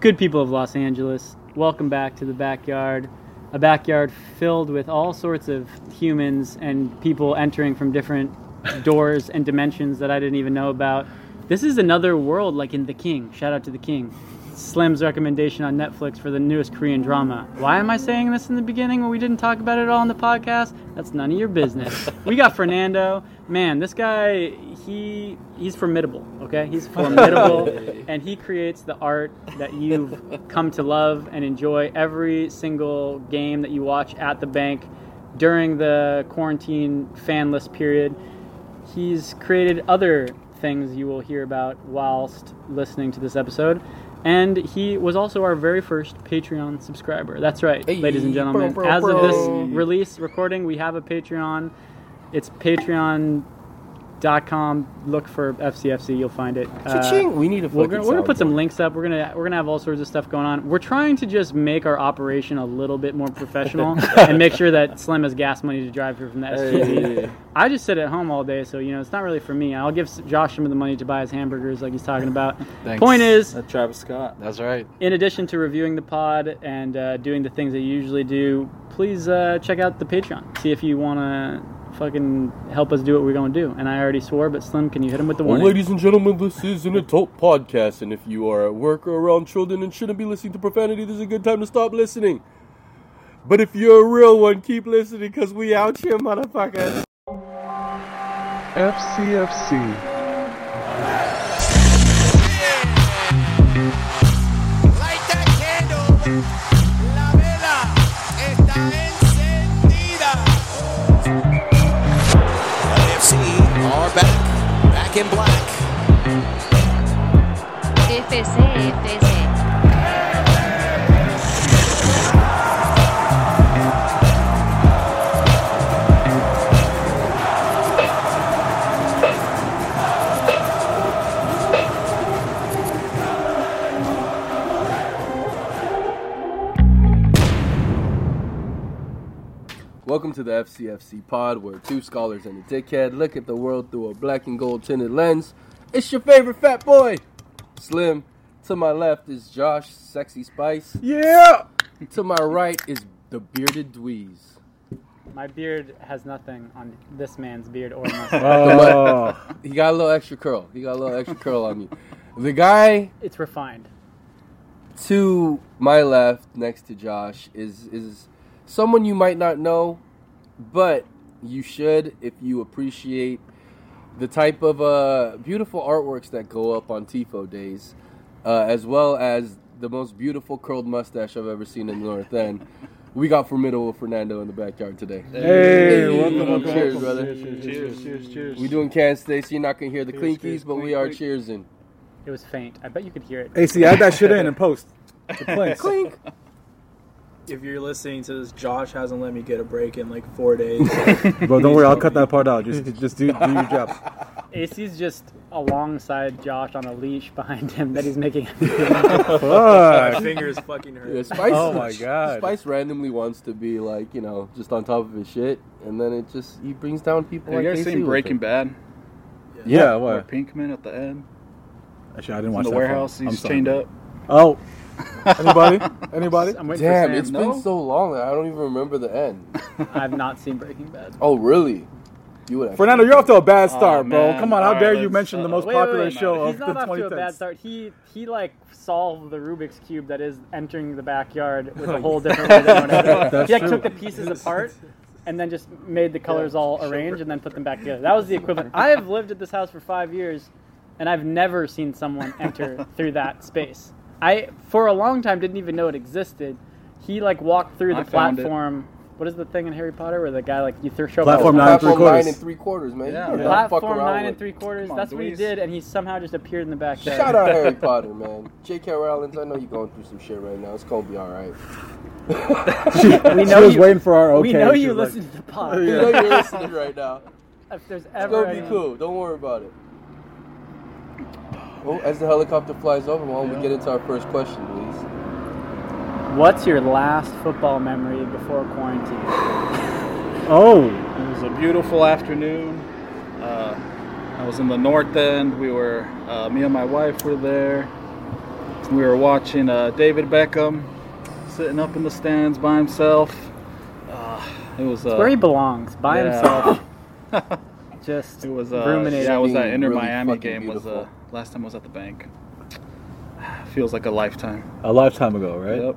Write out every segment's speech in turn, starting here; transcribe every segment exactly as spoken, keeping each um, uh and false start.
Good people of Los Angeles, welcome back to the backyard. A backyard filled with all sorts of humans and people entering from different doors and dimensions that I didn't even know about. This is another world, like in The King. Shout out to The King. Slim's recommendation on Netflix for the newest Korean drama. Why am I saying this in the beginning when we didn't talk about it at all on the podcast? That's none of your business. We got Fernando. Man, this guy, he he's formidable, okay? He's formidable, and he creates the art that you've come to love and enjoy every single game that you watch at the bank during the quarantine fanless period. He's created other things you will hear about whilst listening to this episode. And he was also our very first Patreon subscriber. That's right, hey, ladies and gentlemen. Bro, bro, As of this release recording, we have a Patreon. It's patreon dot com. Look for F C F C. You'll find it. Uh, we need to. We're going to put some links up. We're going to we're going to have all sorts of stuff going on. We're trying to just make our operation a little bit more professional and make sure that Slim has gas money to drive here from the S U V. Hey. I just sit at home all day, so you know it's not really for me. I'll give Josh some of the money to buy his hamburgers, like he's talking about. Thanks. Point is, that's Travis Scott. That's right. In addition to reviewing the pod and uh, doing the things that you usually do, please uh, check out the Patreon. See if you want to fucking help us do what we're going to do. And I already swore, but Slim, can you hit him with the warning? Well, ladies and gentlemen, this is an adult podcast, and if you are at work or around children and shouldn't be listening to profanity, this is a good time to stop listening. But if you're a real one, keep listening, because we out here, motherfuckers. F C F C. In black. F C F C. Welcome to the F C F C pod, where two scholars and a dickhead look at the world through a black and gold tinted lens. It's your favorite fat boy, Slim. To my left is Josh, Sexy Spice. Yeah! To my right is the bearded Dweez. My beard has nothing on this man's beard or my oh. He got a little extra curl. He got a little extra curl on me. The guy... It's refined. To my left, next to Josh, is... is someone you might not know, but you should if you appreciate the type of uh, beautiful artworks that go up on TIFO days, uh, as well as the most beautiful curled mustache I've ever seen in the North End. We got formidable Fernando in the backyard today. Hey, hey welcome, welcome, cheers, welcome. brother. Cheers, cheers, cheers, cheers. We're doing cans today, so you're not going to hear the cheers, clinkies, cheers, but clink, we are clink. cheersing. It was faint. I bet you could hear it. A C, add that shit in and post. The clink. If you're listening to this, Josh hasn't let me get a break in like four days. Bro, don't worry, I'll cut that part out. Just just do, do your jobs. A C's just alongside Josh on a leash behind him that he's making. My fingers fucking hurt. Yeah, Spice, oh my god. Spice randomly wants to be like, you know, just on top of his shit, and then it just, he brings down people. Have like you guys seen Breaking Bad? Yeah, yeah what? Or Pinkman at the end? Actually, I didn't watch that. In the warehouse, he's sorry, chained up. Oh. Anybody? Anybody? I'm waiting Damn, for Sam. it's no? been so long that I don't even remember the end. I've not seen Breaking Bad. Oh, really? You would have. Fernando, you're off to a bad start, oh, bro. Come on, how right, dare you mention uh, the most wait, popular wait, wait, show of the twenty-tens. He's not off to a bad start. He, he like, solved the Rubik's Cube that is entering the backyard with a whole different way than everyone. He, like, took the pieces apart and then just made the colors yeah, all sure. arranged and then put them back together. That was the equivalent. I have lived at this house for five years, and I've never seen someone enter through that space. I, for a long time, didn't even know it existed. He, like, walked through the I platform. What is the thing in Harry Potter where the guy, like, you throw show up? Platform nine and three quarters. Platform nine and three quarters, man. Yeah. Yeah. Platform nine and three quarters. On, that's what he did, and he somehow just appeared in the backyard. Shout out Harry Potter, man. J K. Rowling, I know you're going through some shit right now. It's going to be all right. she, we know she was you, waiting for our okay. We know you listen like, to the pod. We know you're listening right now. If there's ever it's going to be cool. Don't worry about it. Well, as the helicopter flies over, why don't we get into our first question, please? What's your last football memory before quarantine? Oh, it was a beautiful afternoon. Uh, I was in the North End. We were, uh, me and my wife were there. We were watching uh, David Beckham sitting up in the stands by himself. Uh, it was uh, where he belongs, by yeah. himself. Just it was uh, ruminating. Yeah, it was that Inter really Miami game. Beautiful. Was uh, last time I was at the bank. Feels like a lifetime. A lifetime ago, right? Yep.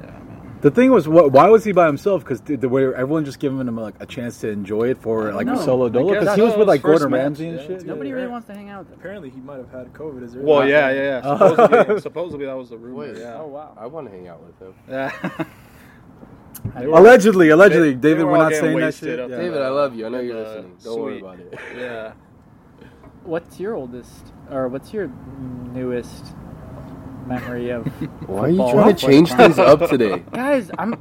Yeah, man. The thing was, what, why was he by himself? Because the way everyone just giving him like a chance to enjoy it for like a solo dolo. Because he was with like Gordon Ramsay and yeah, shit. Nobody yeah, really right. wants to hang out with him. Apparently, he might have had COVID. Is there? Well, well, yeah, yeah, yeah. Supposedly, supposedly that was the rumor. Wait, yeah. Oh wow. I want to hang out with him. Yeah. Were, allegedly, allegedly, they, David, they were, we're not saying that shit. Yeah. David, I love you. I know you're uh, listening. Don't sweet. worry about it. Yeah. What's your oldest, or what's your newest memory of? Why are you trying to change things up today, guys? I'm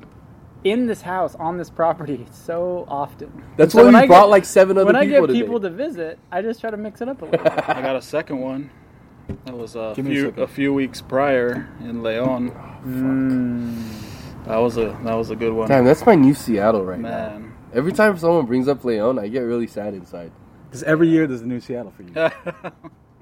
in this house on this property so often. That's so why we brought get, like seven other when people. When I get people today. to visit, I just try to mix it up a little bit. I got a second one. That was a Give few a, a few weeks prior in Leon. Oh, fuck. Mm. That was a that was a good one. Damn, that's my new Seattle right Man. now. Every time someone brings up Leon, I get really sad inside. Because every year there's a new Seattle for you.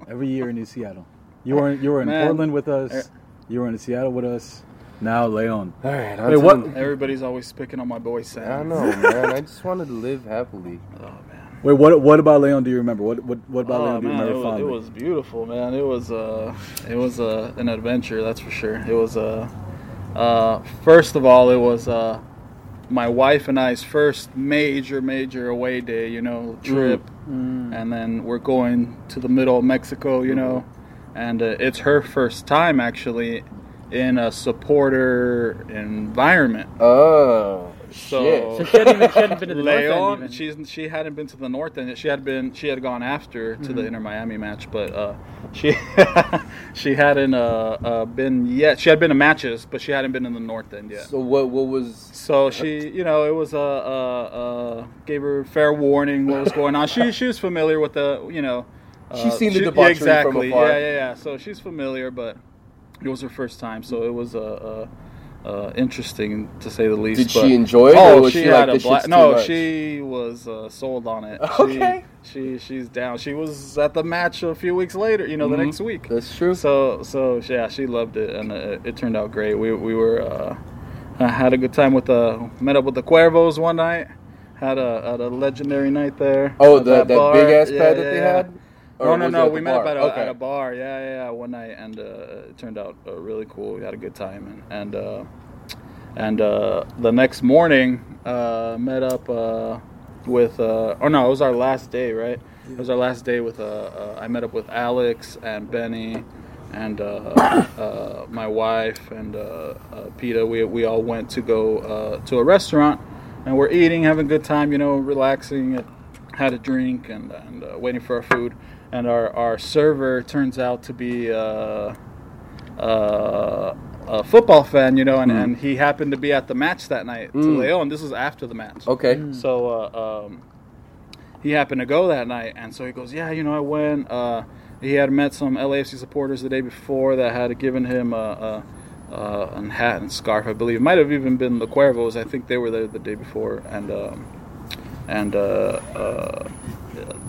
Every year a new Seattle. You were you were in Man. Portland with us. You were in Seattle with us. Now Leon. All right. Wait, what? Everybody's always picking on my boy Sam. I know, man. I just wanted to live happily. Oh man. Wait, what what about Leon do you remember? What what, what about oh, Leon do man, you remember? It was, it was beautiful, man. It was uh it was uh, an adventure, that's for sure. It was uh Uh, first of all, it was uh, my wife and I's first major, major away day, you know, trip. Mm. And then we're going to the middle of Mexico, you mm-hmm. know. And uh, it's her first time, actually, in a supporter environment. Oh, so, shit. So she hadn't, even, she hadn't been to the Leon, North End. She's, she hadn't been to the North End. She had, been, she had gone after mm-hmm. to the Inter-Miami match, but uh, she she hadn't uh, uh, been yet. She had been to matches, but she hadn't been in the North End yet. So what What was... So she, you know, it was a... Uh, uh, uh, gave her fair warning what was going on. She, she was familiar with the, you know... Uh, she's seen the she, debauchery exactly, from afar. Yeah, yeah, yeah. So she's familiar, but it was her first time, so it was... Uh, uh, Uh, interesting to say the least. Did but, she enjoy it? Oh, or was she, she had like, a black. No, much? she was uh, sold on it. Okay, she, she she's down. She was at the match a few weeks later. You know, mm-hmm. the next week. That's true. So so yeah, she loved it, and uh, it turned out great. We we were uh, had a good time with the met up with the Cuervos one night. Had a had a legendary night there. Oh, the, that, that big ass yeah, pad yeah, that they yeah. had. Or no, no, no. We met up at a, okay. at a bar, yeah, yeah, yeah, one night, and uh, it turned out uh, really cool. We had a good time, and and uh, and uh, the next morning, uh, met up uh, with. Uh, or no, it was our last day, right? It was our last day with. Uh, uh, I met up with Alex and Benny, and uh, uh, my wife and uh, uh, Peta. We we all went to go uh, to a restaurant, and we're eating, having a good time, you know, relaxing. Had a drink and and uh, waiting for our food. And our, our server turns out to be uh, uh, a football fan, you know, and, mm. and he happened to be at the match that night mm. to Leon. This was after the match. Okay. Mm. So uh, um, he happened to go that night, and so he goes, yeah, you know, I went. Uh, he had met some L A F C supporters the day before that had given him a, a, a hat and scarf, I believe. It might have even been the Cuervos. I think they were there the day before, and um, and... Uh, uh,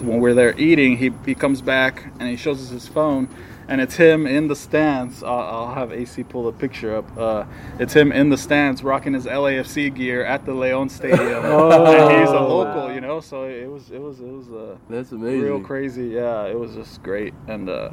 when we're there eating, he he comes back and he shows us his phone, and it's him in the stands. Uh, I'll have A C pull the picture up. Uh, it's him in the stands rocking his L A F C gear at the Leon Stadium. oh, and he's a local, wow. you know. So it was it was it was uh, that's amazing, real crazy. Yeah, it was just great, and uh,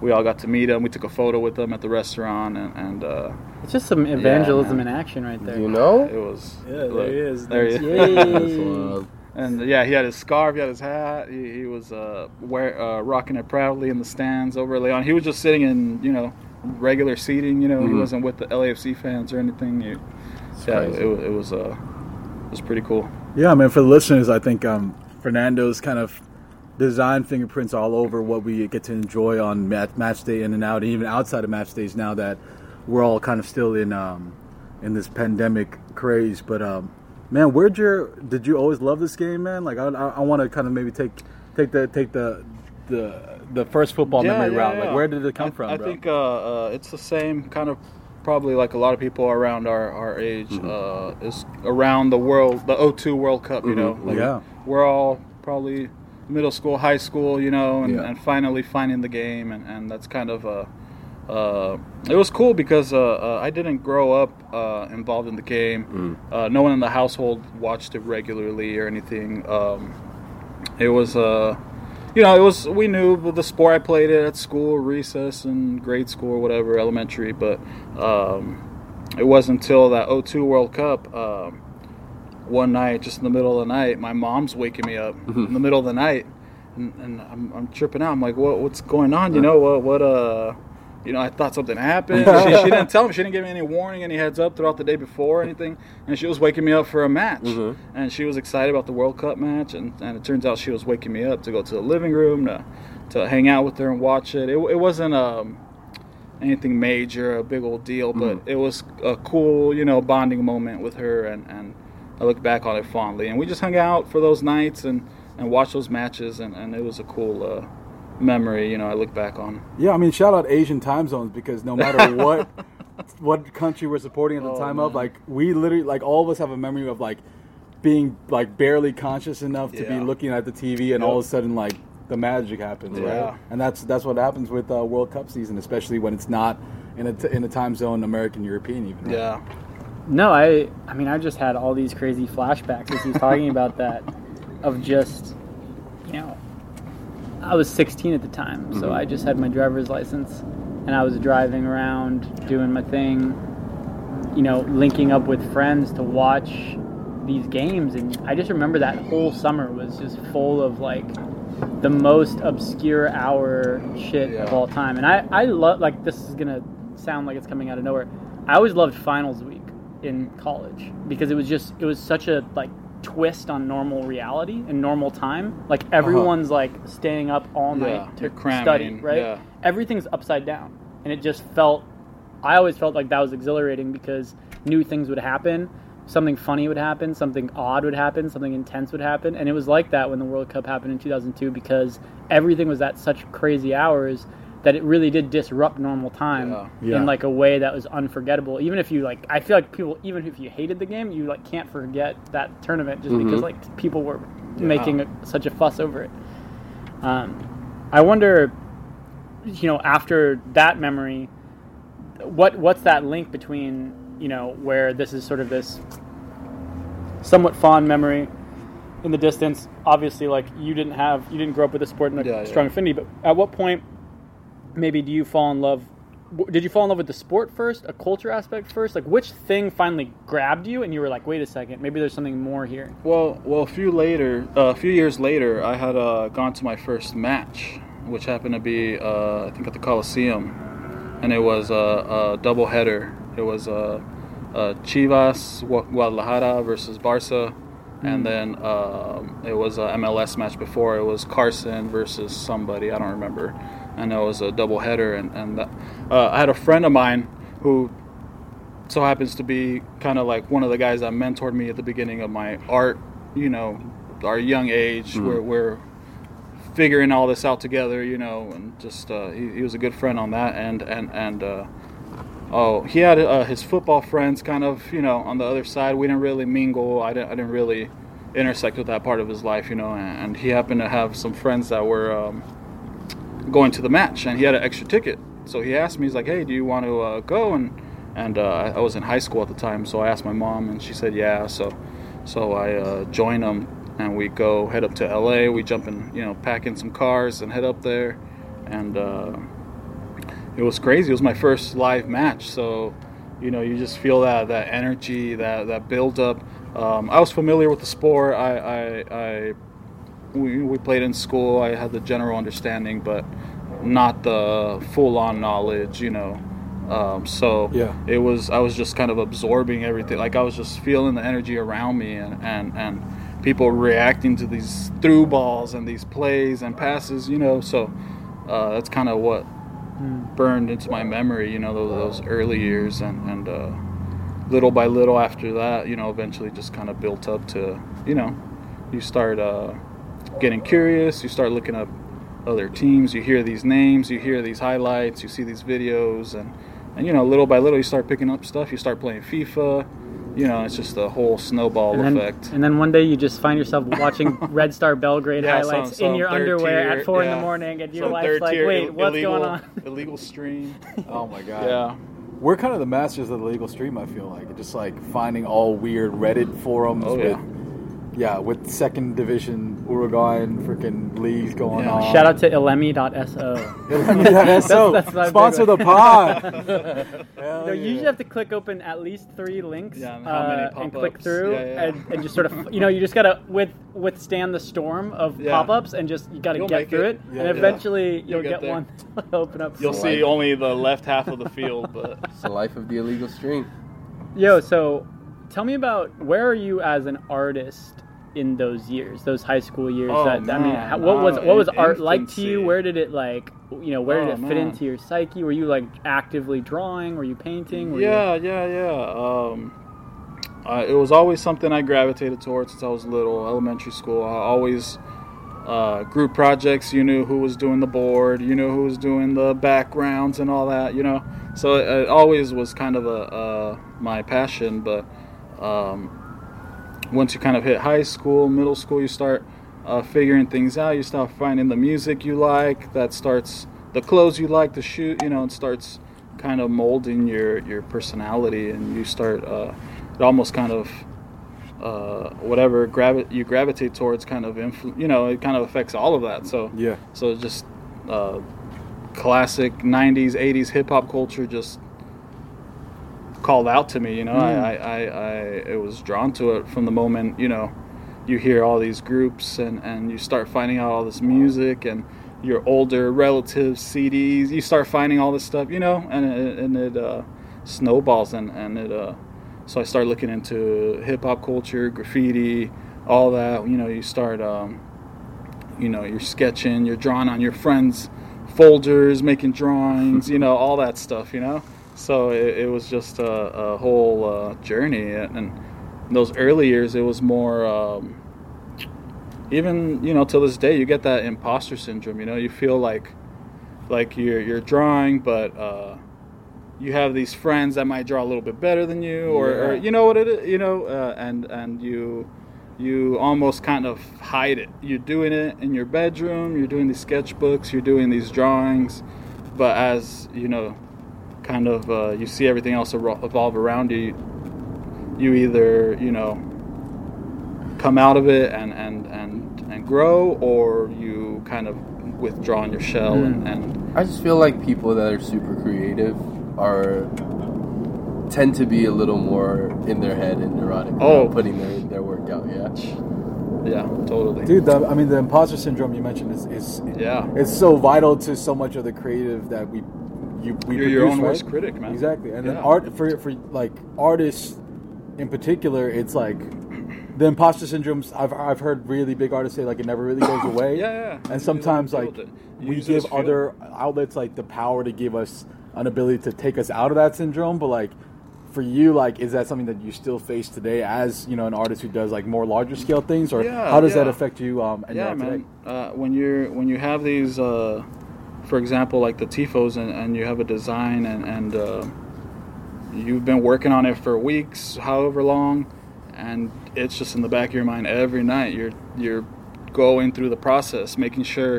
we all got to meet him. We took a photo with him at the restaurant, and, and uh, it's just some evangelism yeah, in action right there. You know, it was yeah. There look, he is. There he is. And yeah, he had his scarf, he had his hat. He, he was uh, wear, uh, rocking it proudly in the stands over Leon. He was just sitting in, you know, regular seating. You know, mm-hmm. he wasn't with the L A F C fans or anything. It, yeah, it, it was uh, it was pretty cool. Yeah, I mean, for the listeners, I think um, Fernando's kind of designed fingerprints all over what we get to enjoy on mat- match day in and out, and even outside of match days. Now that we're all kind of still in um, in this pandemic craze, but. Um, Man, where'd your did you always love this game, man? Like I, I, I want to kind of maybe take take the take the the the first football yeah, memory yeah, route. Yeah. Like where did it come I, from? I bro? think uh, uh, it's the same kind of probably like a lot of people around our our age mm-hmm. uh, is around the world, the oh two World Cup. You mm-hmm. know, like yeah. we're all probably middle school, high school, you know, and, yeah. and finally finding the game, and, and that's kind of a uh, it was cool because uh, uh, I didn't grow up uh, involved in the game. Mm. Uh, no one in the household watched it regularly or anything. Um, it was, uh, you know, it was we knew the sport. I played it at school, recess, and grade school, whatever, elementary. But um, it wasn't until that oh two World Cup. Um, One night, just in the middle of the night, my mom's waking me up mm-hmm. in the middle of the night, and, and I'm, I'm tripping out. I'm like, "What? What's going on? You know what? What? Uh, you know, I thought something happened." she, she didn't tell me. She didn't give me any warning, any heads up throughout the day before or anything. And she was waking me up for a match, mm-hmm. and she was excited about the World Cup match. And, and it turns out she was waking me up to go to the living room to to hang out with her and watch it. It, it wasn't um anything major, a big old deal, but mm-hmm. it was a cool, you know, bonding moment with her and and. I look back on it fondly, and we just hung out for those nights and, and watched those matches, and, and it was a cool uh, memory, you know, I look back on. Yeah, I mean, shout out Asian time zones, because no matter what what country we're supporting at the oh, time man. Of, like, we literally, like, all of us have a memory of, like, being, like, barely conscious enough yeah. to be looking at the T V, and yep. all of a sudden, like, the magic happens, yeah. right? And that's that's what happens with uh, World Cup season, especially when it's not in a, t- in a time zone, American-European even. Right? Yeah. No, I I mean, I just had all these crazy flashbacks as he's talking about that, of just, you know, I was sixteen at the time, so mm-hmm. I just had my driver's license, and I was driving around, doing my thing, you know, linking up with friends to watch these games, and I just remember that whole summer was just full of, like, the most obscure hour shit yeah. of all time, and I, I love, like, this is going to sound like it's coming out of nowhere, I always loved finals week. In college, because it was just it was such a like twist on normal reality and normal time. Like everyone's uh-huh. like staying up all night yeah, to study, right? Yeah. Everything's upside down, and it just felt. I always felt like that was exhilarating because new things would happen, something funny would happen, something odd would happen, something intense would happen, and it was like that when the World Cup happened in two thousand two because everything was at such crazy hours. That it really did disrupt normal time yeah. Yeah. in like a way that was unforgettable. Even if you like, I feel like people, even if you hated the game, you like can't forget that tournament just mm-hmm. because like people were yeah. making a, such a fuss over it. Um, I wonder, you know, after that memory, what what's that link between, you know, where this is sort of this somewhat fond memory in the distance. Obviously, like you didn't have, you didn't grow up with the sport and a yeah, strong yeah. affinity, but at what point? Maybe do you fall in love? Did you fall in love with the sport first, a culture aspect first? Like which thing finally grabbed you, and you were like, "Wait a second, maybe there's something more here." Well, well, a few later, uh, a few years later, I had uh, gone to my first match, which happened to be uh, I think at the Coliseum, and it was uh, a doubleheader. It was uh, uh, Chivas Guadalajara versus Barca, mm-hmm. and then uh, it was an M L S match before. It was Carson versus somebody I don't remember. And it was a doubleheader, and and that, uh, I had a friend of mine who so happens to be kind of like one of the guys that mentored me at the beginning of my art, you know, our young age. Mm-hmm. We're we're figuring all this out together, you know, and just uh, he, he was a good friend on that end, and and uh, oh, he had uh, his football friends kind of, you know, on the other side. We didn't really mingle. I didn't I didn't really intersect with that part of his life, you know, and, and he happened to have some friends that were. Um, going to the match, and he had an extra ticket, so he asked me, he's like, "Hey, do you want to uh, go?" and and uh, I was in high school at the time, so I asked my mom, and she said yeah, so so I uh, join him, and we go head up to L A. We jump in, you know, pack in some cars and head up there, and uh, it was crazy. It was my first live match, so you know, you just feel that that energy, that that build up. um, I was familiar with the sport. I I, I We, we played in school. I had the general understanding, but not the full-on knowledge, you know. Um, so yeah. it was. I was just kind of absorbing everything. Like I was just feeling the energy around me, and, and, and people reacting to these through balls and these plays and passes, you know. So uh, that's kind of what burned into my memory, you know, those, those early years, and and uh, little by little after that, you know, eventually just kind of built up to, you know, you start. Uh, getting curious, you start looking up other teams, you hear these names, you hear these highlights, you see these videos, and and you know, little by little you start picking up stuff, you start playing FIFA, you know, it's just the whole snowball and then, effect. And then one day you just find yourself watching Red Star Belgrade yeah, highlights some, some in your underwear tier, at four yeah. in the morning, and your life's like, wait, Ill- what's illegal, going on? Illegal stream. Oh, my God. Yeah. We're kind of the masters of the legal stream, I feel like. Just, like, finding all weird Reddit forums oh, with... Yeah. Yeah, with second division Uruguayan freaking leagues going yeah. on. Shout out to elemi dot s o. elemi dot s o. that's, that's Sponsor the pod. So you usually have to click open at least three links yeah, uh, and click through yeah, yeah. And, and just sort of, you know, you just got to with, withstand the storm of yeah. pop-ups and just, you got to get through it. it. Yeah, and yeah. eventually you'll, you'll get, get one to open up. You'll see life. Only the left half of the field. But it's the life of the illegal stream. Yo, so tell me about where are you as an artist in those years, those high school years. Oh, that, I mean, how, what was what was art like to you? Where did it like, you know, where did oh, it fit man. into your psyche? Were you like actively drawing? Were you painting? Were yeah, you... yeah, yeah, yeah. Um, uh, it was always something I gravitated towards since I was little. Elementary school, I always uh, group projects. You knew who was doing the board. You knew who was doing the backgrounds and all that. You know, so it, it always was kind of a uh, my passion, but. Um, Once you kind of hit high school, middle school, you start uh, figuring things out. You start finding the music you like. That starts the clothes you like to shoot. You know, it starts kind of molding your, your personality, and you start uh, it almost kind of uh, whatever gravi- you gravitate towards kind of influ- you know it kind of affects all of that. So yeah, so just uh, classic nineties, eighties hip hop culture just called out to me, you know. Mm. I, I, I, I was drawn to it from the moment, you know, you hear all these groups and, and you start finding out all this music and your older relatives' C Ds. You start finding all this stuff, you know, and it, and it uh, snowballs and, and it. Uh, so I started looking into hip-hop culture, graffiti, all that. You know, you start, um, you know, you're sketching, you're drawing on your friends' folders, making drawings, you know, all that stuff, you know. So it, it was just a, a whole uh, journey, and, and in those early years, it was more. Um, even you know, till this day, you get that imposter syndrome. You know, you feel like, like you're you're drawing, but uh, you have these friends that might draw a little bit better than you, or, yeah. or you know what it is, you know, uh, and and you, you almost kind of hide it. You're doing it in your bedroom. You're doing these sketchbooks. You're doing these drawings, but as you know. Kind of uh, you see everything else evolve around you, you either, you know, come out of it and and and, and grow, or you kind of withdraw in your shell. Mm. and, and I just feel like people that are super creative are tend to be a little more in their head and neurotic oh. about putting their, their work out. Yeah. Yeah, totally. Dude, the, I mean the imposter syndrome you mentioned is, is yeah. it's so vital to so much of the creative that we You, we You're produce, your own right? worst critic, man. Exactly, and yeah. then art for for like artists in particular, it's like the imposter syndromes. I've I've heard really big artists say like it never really goes away. yeah, yeah, and sometimes like we give other outlets like the power to give us an ability to take us out of that syndrome. But like for you, like is that something that you still face today as you know an artist who does like more larger scale things, or yeah, how does yeah. that affect you? Um, and yeah, man. Uh, when you're when you have these. Uh, For example, like the T I F Os, and, and you have a design, and, and uh, you've been working on it for weeks, however long, and it's just in the back of your mind every night. You're you're going through the process, making sure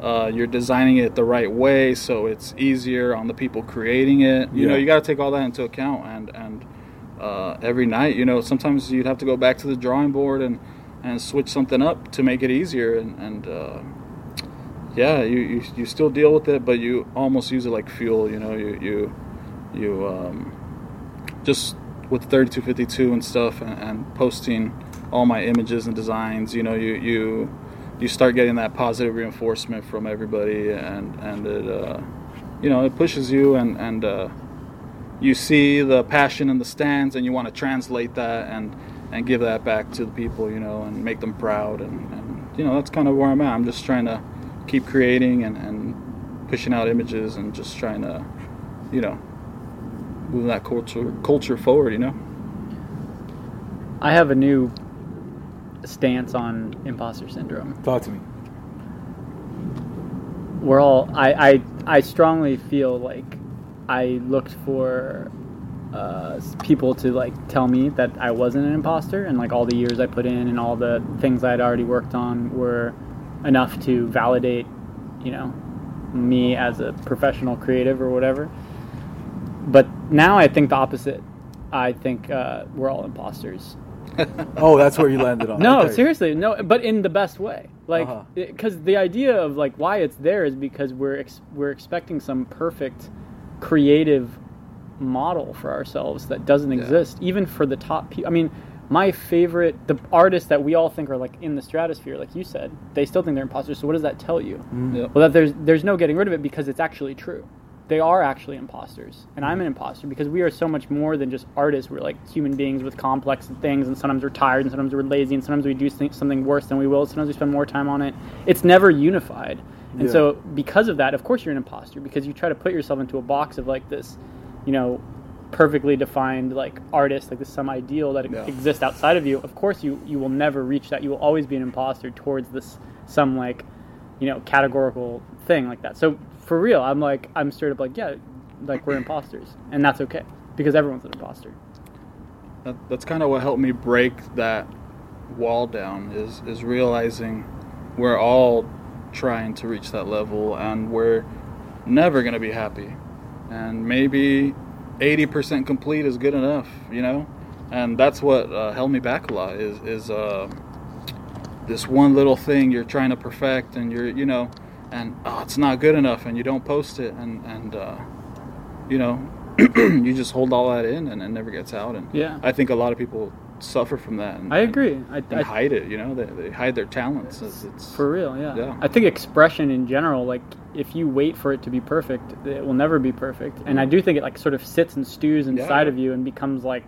uh, you're designing it the right way, so it's easier on the people creating it. You yeah. know, you got to take all that into account, and and uh, every night, you know, sometimes you'd have to go back to the drawing board and, and switch something up to make it easier, and. and uh, Yeah, you, you you still deal with it, but you almost use it like fuel. You know, you you you um, just with thirty-two fifty-two and stuff, and, and posting all my images and designs. You know, you you you start getting that positive reinforcement from everybody, and and it uh, you know it pushes you, and and uh, you see the passion in the stands, and you want to translate that and and give that back to the people. You know, and make them proud, and, and you know that's kind of where I'm at. I'm just trying to. Keep creating and, and pushing out images and just trying to, you know, move that culture culture forward, you know? I have a new stance on imposter syndrome. Talk to me. We're all, I, I, I strongly feel like I looked for uh, people to like tell me that I wasn't an imposter, and like all the years I put in and all the things I'd already worked on were enough to validate, you know, me as a professional creative or whatever. But now I think the opposite. I think uh, we're all imposters. Oh, that's where you landed on. No, okay. Seriously, no, but in the best way. Like, because uh-huh. the idea of like why it's there is because we're ex- we're expecting some perfect creative model for ourselves that doesn't yeah. exist, even for the top people. I mean, my favorite, the artists that we all think are like in the stratosphere, like you said, they still think they're imposters. So what does that tell you? Mm-hmm. Yeah. Well, that there's there's no getting rid of it because it's actually true. They are actually imposters, and I'm an imposter because we are so much more than just artists. We're like human beings with complex things, and sometimes we're tired, and sometimes we're lazy, and sometimes we do something worse than we will. Sometimes we spend more time on it. It's never unified, and yeah. so because of that, of course, you're an imposter because you try to put yourself into a box of like this, you know, perfectly defined like artist, like this some ideal that yeah. exists outside of you. Of course, you you will never reach that. You will always be an imposter towards this some like, you know, categorical thing like that. So. For real, I'm like, I'm straight up like, yeah, like we're imposters, and that's okay because everyone's an imposter. That, that's kind of what helped me break that wall down is is realizing we're all trying to reach that level, and we're never gonna be happy. And maybe eighty percent complete is good enough, you know. And that's what uh, held me back a lot is is uh, this one little thing you're trying to perfect, and you're you know. And oh, it's not good enough, and you don't post it, and and uh, you know, you just hold all that in, and it never gets out. And yeah. I think a lot of people suffer from that. And, I agree. And, I, and I hide it. You know, they they hide their talents. It's, it's, for real, yeah. yeah. I think expression in general, like if you wait for it to be perfect, it will never be perfect. And I do think it like sort of sits and stews inside yeah. of you and becomes like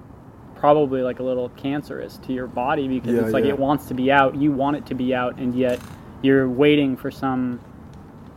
probably like a little cancerous to your body because yeah, it's like yeah. it wants to be out. You want it to be out, and yet you're waiting for some.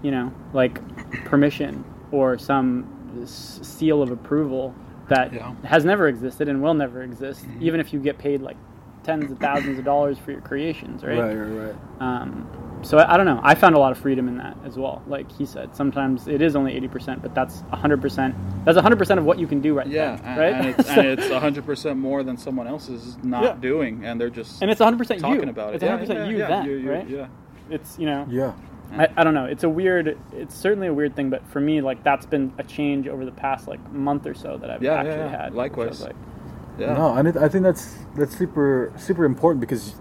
You know, like permission or some seal of approval that yeah. has never existed and will never exist, mm-hmm. even if you get paid like tens of thousands of dollars for your creations, right? Right, right, right. Um, so I, I don't know. I found a lot of freedom in that as well. Like he said, sometimes it is only eighty percent, but that's one hundred percent. That's one hundred percent of what you can do right now. Yeah, then, right? And, it's, and it's one hundred percent more than someone else is not yeah. doing, and they're just and it's one hundred percent talking you. About it. It's one hundred percent yeah, yeah, you yeah, then, you, you, right? Yeah. It's, you know. Yeah. I, I don't know. It's a weird, it's certainly a weird thing, but for me, like, that's been a change over the past, like, month or so that I've yeah, actually yeah, yeah. had. Likewise. Like, yeah. No, and it, I think that's that's super, super important because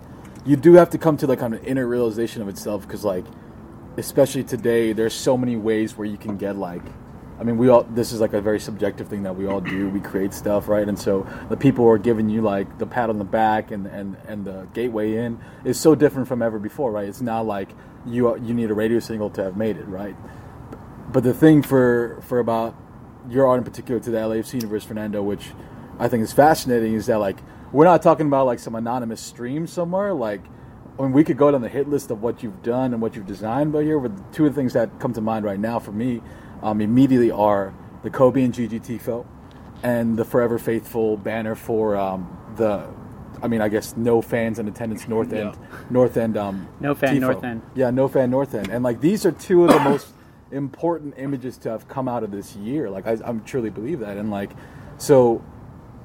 you do have to come to, like, an inner realization of itself because, like, especially today, there's so many ways where you can get, like, I mean, we all, this is, like, a very subjective thing that we all do. We create stuff, right? And so the people who are giving you, like, the pat on the back and, and, and the gateway in is so different from ever before, right? It's now, like, you you need a radio single to have made it, right? But the thing for for about your art in particular to the L A F C universe, Fernando, which I think is fascinating, is that, like, we're not talking about, like, some anonymous stream somewhere. Like, I mean, we could go down the hit list of what you've done and what you've designed, but here, with two of the things that come to mind right now for me um, immediately are the Kobe and Gigi TIFO and the Forever Faithful banner for um, the... I mean, I guess no fans in attendance, North End. Yeah. North End. Um, no fan, Tifo. North End. Yeah, no fan, North End. And, like, these are two of the most important images to have come out of this year. Like, I I'm truly believe that. And, like, so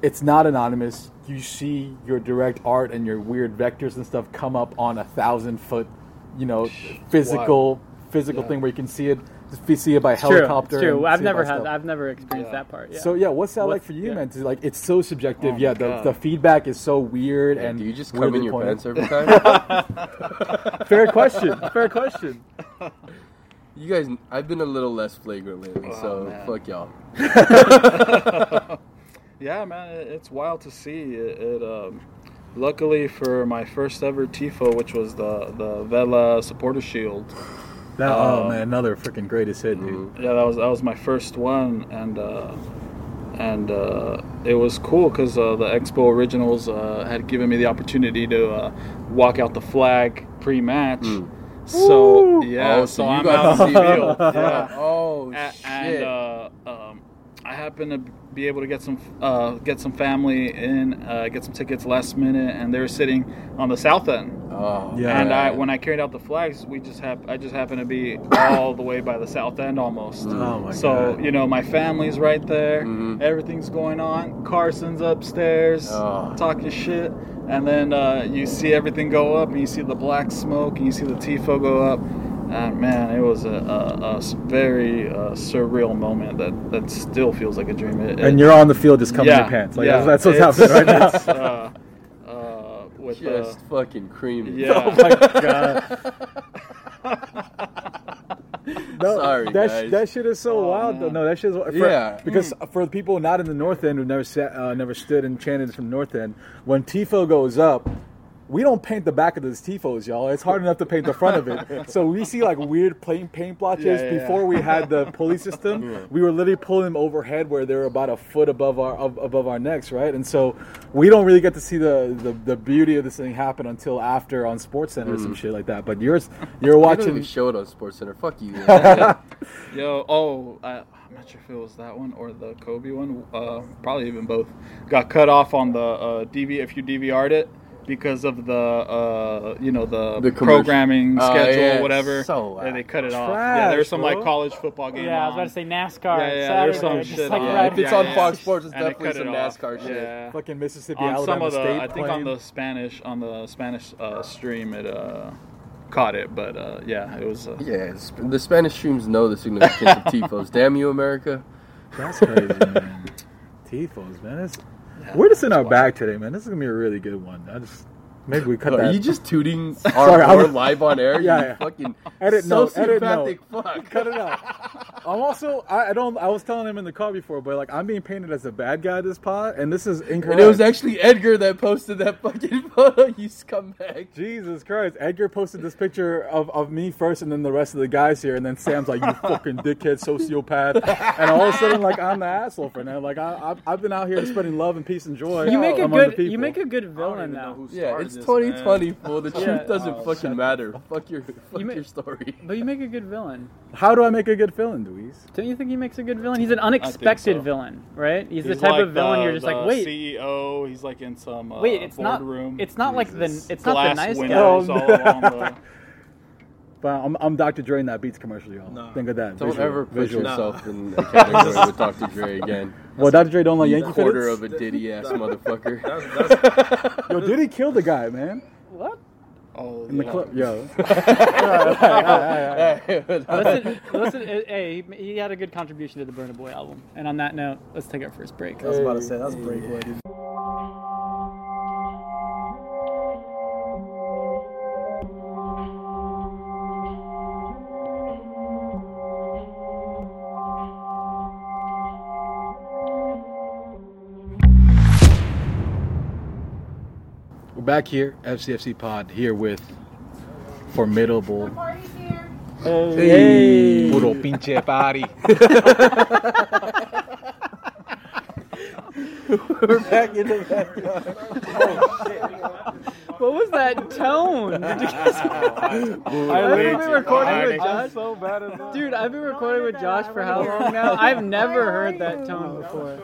it's not anonymous. You see your direct art and your weird vectors and stuff come up on a thousand-foot, you know, physical wow. physical yeah. thing where you can see it. See it by it's helicopter. True. It's true. I've never had. Stuff. I've never experienced yeah. that part. Yeah. So yeah, what's that what's, like for you, yeah. man? Like it's so subjective. Oh yeah, the, the feedback is so weird. Yeah, and do you just come in your pants every time? Fair question. Fair question. You guys, I've been a little less flagrant lately, oh, so man. Fuck y'all. Yeah, man, it, it's wild to see it. it um, luckily for my first ever TIFO, which was the the Vela Supporter Shield. That, um, oh man, another freaking greatest hit, dude! Yeah, that was that was my first one, and uh, and uh, it was cool because uh, the Expo Originals uh, had given me the opportunity to uh, walk out the flag pre-match. Mm. So Woo! yeah, oh, so, so I'm got out in the field. Yeah. Oh shit! And, and uh, um, I happened to be able to get some uh, get some family in, uh, get some tickets last minute, and they were sitting on the south end. Oh, yeah. And I, when I carried out the flags, we just hap- I just happened to be all the way by the south end almost. Oh my so, God. You know, my family's right there. Mm-hmm. Everything's going on. Carson's upstairs oh. talking shit. And then uh, you see everything go up, and you see the black smoke, and you see the TIFO go up. And man, it was a, a, a very uh, surreal moment that, that still feels like a dream. It, and it, you're on the field just coming yeah, in your pants. Like, yeah, that's what's happening right now. It's, uh, With Just the, fucking creamy. Yeah. Oh my God. no, Sorry, that, guys. Sh- that shit is so oh, wild, man. though. No, that shit is wild. For, yeah. Because mm. for the people not in the North End who never sat, uh, never stood and chanted from North End, when TIFO goes up, we don't paint the back of those TIFOs, y'all. It's hard enough to paint the front of it. So we see like weird paint paint blotches. Yeah, yeah, Before yeah. we had the pulley system, yeah. we were literally pulling them overhead where they were about a foot above our above our necks, right? And so we don't really get to see the, the, the beauty of this thing happen until after on SportsCenter mm. or some shit like that. But yours, you're watching. They don't show it on SportsCenter. Fuck you. Yo, oh, I, I'm not sure if it was that one or the Kobe one. Uh, probably even both. Got cut off on the uh, D V if you D V R'd it. Because of the, uh, you know, the, the programming uh, schedule, yeah, whatever, so and they cut it off. Trash, yeah, there's some bro. like college football game. Yeah, on. I was about to say NASCAR. Yeah, yeah, Saturday, there's some shit. Like yeah, right if it's yeah, on yeah. Fox Sports, it's and definitely some it NASCAR yeah. shit. Yeah. Fucking Mississippi, on Alabama some of the, State. I think playing. on the Spanish, on the Spanish uh, stream, it uh, caught it, but uh, yeah, it was. Uh, yeah, the Spanish streams know the significance of TIFOs. Damn you, America! That's crazy, man. TIFOs, man. That's... Yeah, we're just in our wild. bag today, man. This is gonna be a really good one. I just maybe we cut. Are that. you just tooting our Sorry, live on air? yeah, you yeah. Fucking edit no, edit no. Fuck. Cut it out. I'm also I, I don't. I was telling him in the car before, but like I'm being painted as a bad guy this pod, and this is incorrect. And it was actually Edgar that posted that fucking photo. You scumbag. Jesus Christ! Edgar posted this picture of, of me first, and then the rest of the guys here, and then Sam's like, "You fucking dickhead, sociopath," and all of a sudden, like I'm the asshole for now. Like I, I've, I've been out here spreading love and peace and joy. You make a good. You make a good villain now. Yeah, it's twenty twenty, fool. The yeah. truth doesn't oh, fucking matter. Fuck your, fuck you make, your story. But you make a good villain. How do I make a good villain, Luis? Don't you think he makes a good villain? He's an unexpected so. villain, right? He's, he's the type like of villain the, you're just like, wait. C E O, he's like in some uh, wait, it's boardroom. Not, it's not like the it's not the nice guy. All the... But I'm I'm Doctor Dre in that Beats commercial, y'all. No. Think of that. Don't visual, ever put visual. yourself no. in the category with Doctor Dre again. Well, Doctor Dre don't like Yankee quarter fitness? Of a Diddy ass motherfucker. That's, that's... Yo, Diddy killed the guy, man. What? Oh, in yeah. the club, yo. Listen, listen. Hey, he had a good contribution to the Burna Boy album. And on that note, let's take our first break. Hey, I was about to say that was a hey, break, boy. Yeah. Back here, F C F C Pod, here with formidable. The party's here. Hey, puro pinche party. We're back in the backyard. Oh, shit. What was that tone? Did you guys... I've been recording with Josh. I'm so bad at that. Dude, I've been recording with Josh for how long now? I've never heard that tone before.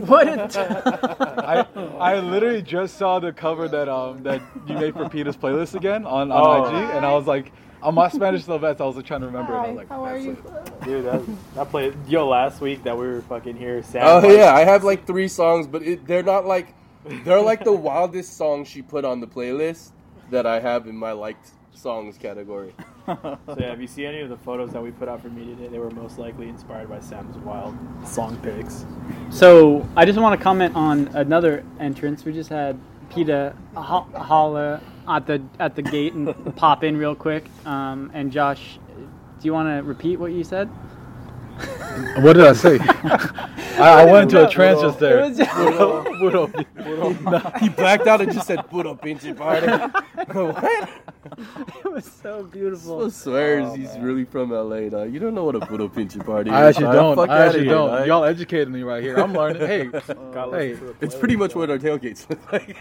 What a tone. I, I literally just saw the cover that um that you made for Peter's playlist again on, on oh. I G, and I was like, on my Spanish Slovets, I was like, trying to remember Hi, it. I was like, how are you? It. Dude, that, that played, yo, last week that we were fucking here. Sam oh, like, yeah, I have like three songs, but it, they're not like... They're like the wildest songs she put on the playlist that I have in my liked songs category. So yeah, if you see any of the photos that we put out for media today, they were most likely inspired by Sam's wild song picks. So I just want to comment on another entrance. We just had Peta ho- holler at the at the gate and pop in real quick. Um, and Josh, do you want to repeat what you said? What did I say? I, I went into a trance just there. He blacked out and just said, "Puro pinche party." What? It was so beautiful. So swears oh, he's man. really from L A, dog. You don't know what a puro pinche party is. I actually don't. I, I actually don't. Here, y'all educated me right here. I'm learning. Hey, God, hey, it's pretty much what our tailgates look like.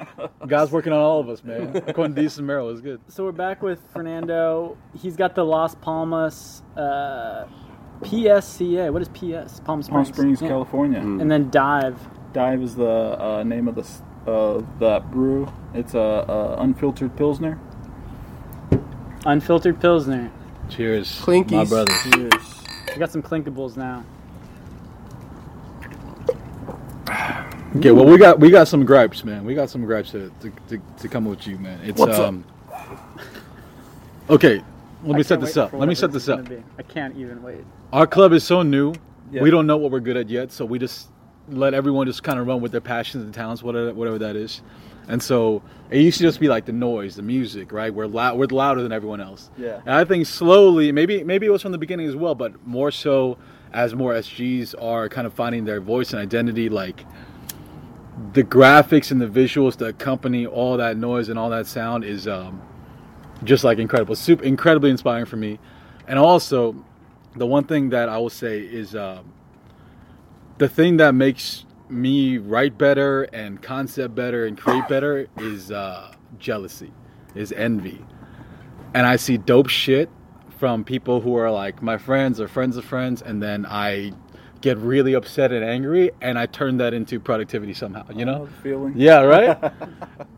God's working on all of us, man. According to Decent Merrill, it's good. So we're back with Fernando. He's got the Las Palmas. Uh, P S C A. What is P S? Palm Springs. Palm Springs, yeah. California. Mm. And then Dive. Dive is the uh, name of the uh, the brew. It's a, a unfiltered Pilsner. Unfiltered Pilsner. Cheers. Clinkies. My brother. Cheers. We got some clinkables now. Okay, well, we got we got some gripes, man. We got some gripes to to, to, to come with you, man. It's What's um up? Okay, let me set this up. Let me set this up. I can't even wait. Our club is so new. Yeah. We don't know what we're good at yet, so we just let everyone just kind of run with their passions and talents, whatever whatever that is. And so it used to just be like the noise, the music, right? We're loud, we're louder than everyone else. Yeah. And I think slowly, maybe maybe it was from the beginning as well, but more so as more S Gs are kind of finding their voice and identity, like the graphics and the visuals that accompany all that noise and all that sound is um, just like incredible, super incredibly inspiring for me. And also, the one thing that I will say is um, the thing that makes me write better and concept better and create better is uh, jealousy, is envy. And I see dope shit from people who are like my friends or friends of friends, and then I get really upset and angry, and I turn that into productivity somehow, you know? Oh, feeling. Yeah, right?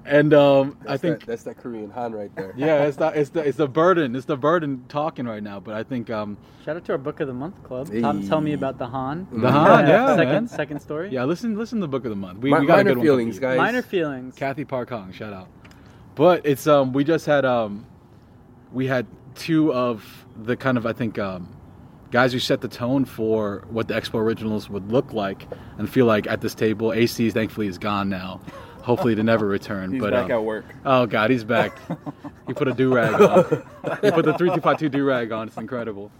And um, I think... That, that's that Korean Han right there. Yeah, it's, not, it's, the, it's the burden. It's the burden talking right now, but I think... Um, shout out to our Book of the Month club. Hey. Tom, tell me about the Han. The yeah. Han, yeah, second, man. Second story. Yeah, listen listen to the Book of the Month. We, My, we got minor a good feelings, one guys. Minor feelings. Kathy Park Hong, shout out. But it's... Um, we just had... Um, we had two of the kind of, I think... Um, guys who set the tone for what the Expo Originals would look like and feel like at this table. A C, thankfully, is gone now. Hopefully, to never return. He's but, back um, at work. Oh, God, he's back. He put a do-rag on. He put the thirty-two fifty-two do-rag on. It's incredible.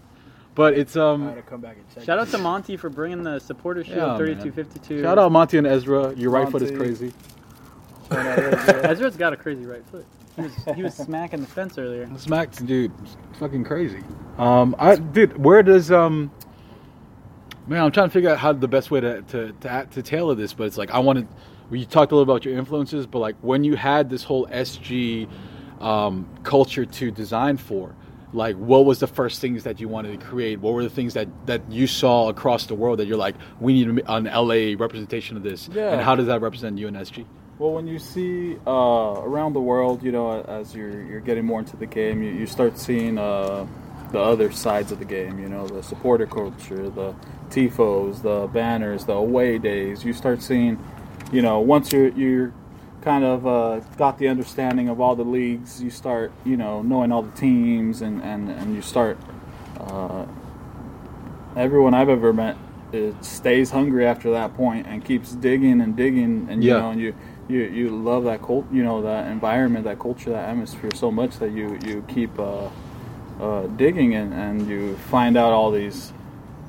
But it's... um. I gotta come back and check shout it. Out to Monty for bringing the Supporter Shield yeah, thirty-two fifty-two. Man. Shout out Monty and Ezra. Your Monty. Right foot is crazy. Ezra's got a crazy right foot. He was, he was smacking the fence earlier. Smacked, dude. It's fucking crazy. Um, I dude, where does um, man? I'm trying to figure out how the best way to to to, to tailor this, but it's like I wanted. We talked a little about your influences, but like when you had this whole S G um, culture to design for, like what was the first things that you wanted to create? What were the things that, that you saw across the world that you're like, we need an L A representation of this, yeah. And how does that represent you in S G? Well, when you see uh, around the world, you know, as you're you're getting more into the game, you, you start seeing uh, the other sides of the game. You know, the supporter culture, the T I F Os, the banners, the away days. You start seeing, you know, once you're you're kind of uh, got the understanding of all the leagues, you start, you know, knowing all the teams, and and and you start. Uh, everyone I've ever met, it stays hungry after that point and keeps digging and digging, and you yeah. know, and you. You you love that cult, you know, that environment, that culture, that atmosphere so much that you you keep uh, uh, digging and and you find out all these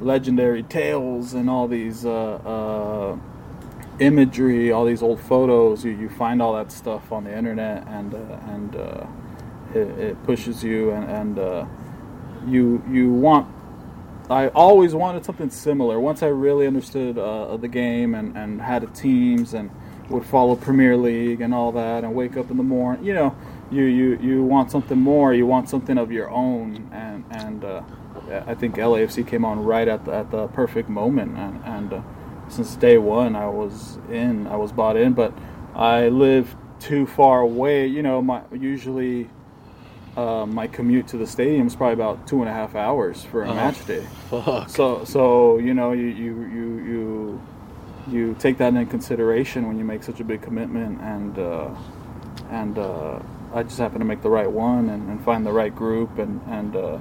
legendary tales and all these uh, uh, imagery, all these old photos. You, you find all that stuff on the internet, and uh, and uh, it, it pushes you, and and uh, you you want. I always wanted something similar. Once I really understood uh, the game and and had teams and would follow Premier League and all that, and wake up in the morning. You know, you, you, you want something more. You want something of your own, and and uh, I think L A F C came on right at the, at the perfect moment. And, and uh, since day one, I was in. I was bought in, but I live too far away. You know, my usually uh, my commute to the stadium is probably about two and a half hours for a oh, match day. Fuck. So so you know you you you. you You take that into consideration when you make such a big commitment, and uh, and uh, I just happened to make the right one and, and find the right group, and and uh,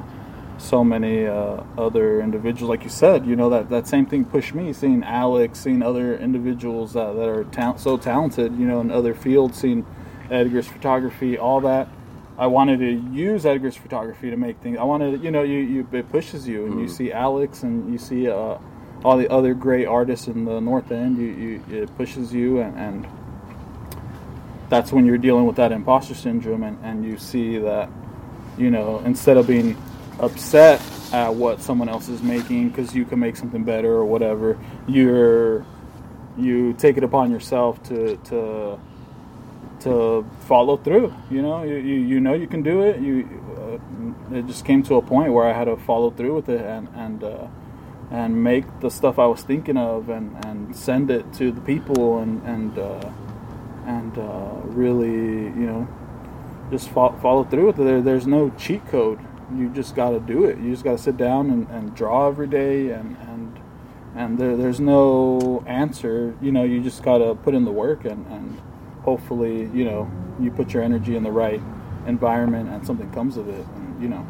so many uh, other individuals, like you said, you know, that, that same thing pushed me. Seeing Alex, seeing other individuals that, that are ta- so talented, you know, in other fields, seeing Edgar's photography, all that. I wanted to use Edgar's photography to make things. I wanted, you know, you, you it pushes you, and mm. you see Alex, and you see. Uh, all the other great artists in the North End, you, you, it pushes you, and, and that's when you're dealing with that imposter syndrome, and, and you see that, you know, instead of being upset at what someone else is making because you can make something better or whatever, you're you take it upon yourself to to to follow through. You know, you you, you know you can do it. You uh, it just came to a point where I had to follow through with it, and and. Uh, and make the stuff I was thinking of and, and send it to the people and and uh, and uh, really, you know, just fo- follow through with it. There, there's no cheat code. You just got to do it. You just got to sit down and, and draw every day, and and, and there, there's no answer. You know, you just got to put in the work, and, and hopefully, you know, you put your energy in the right environment and something comes of it. And, you know,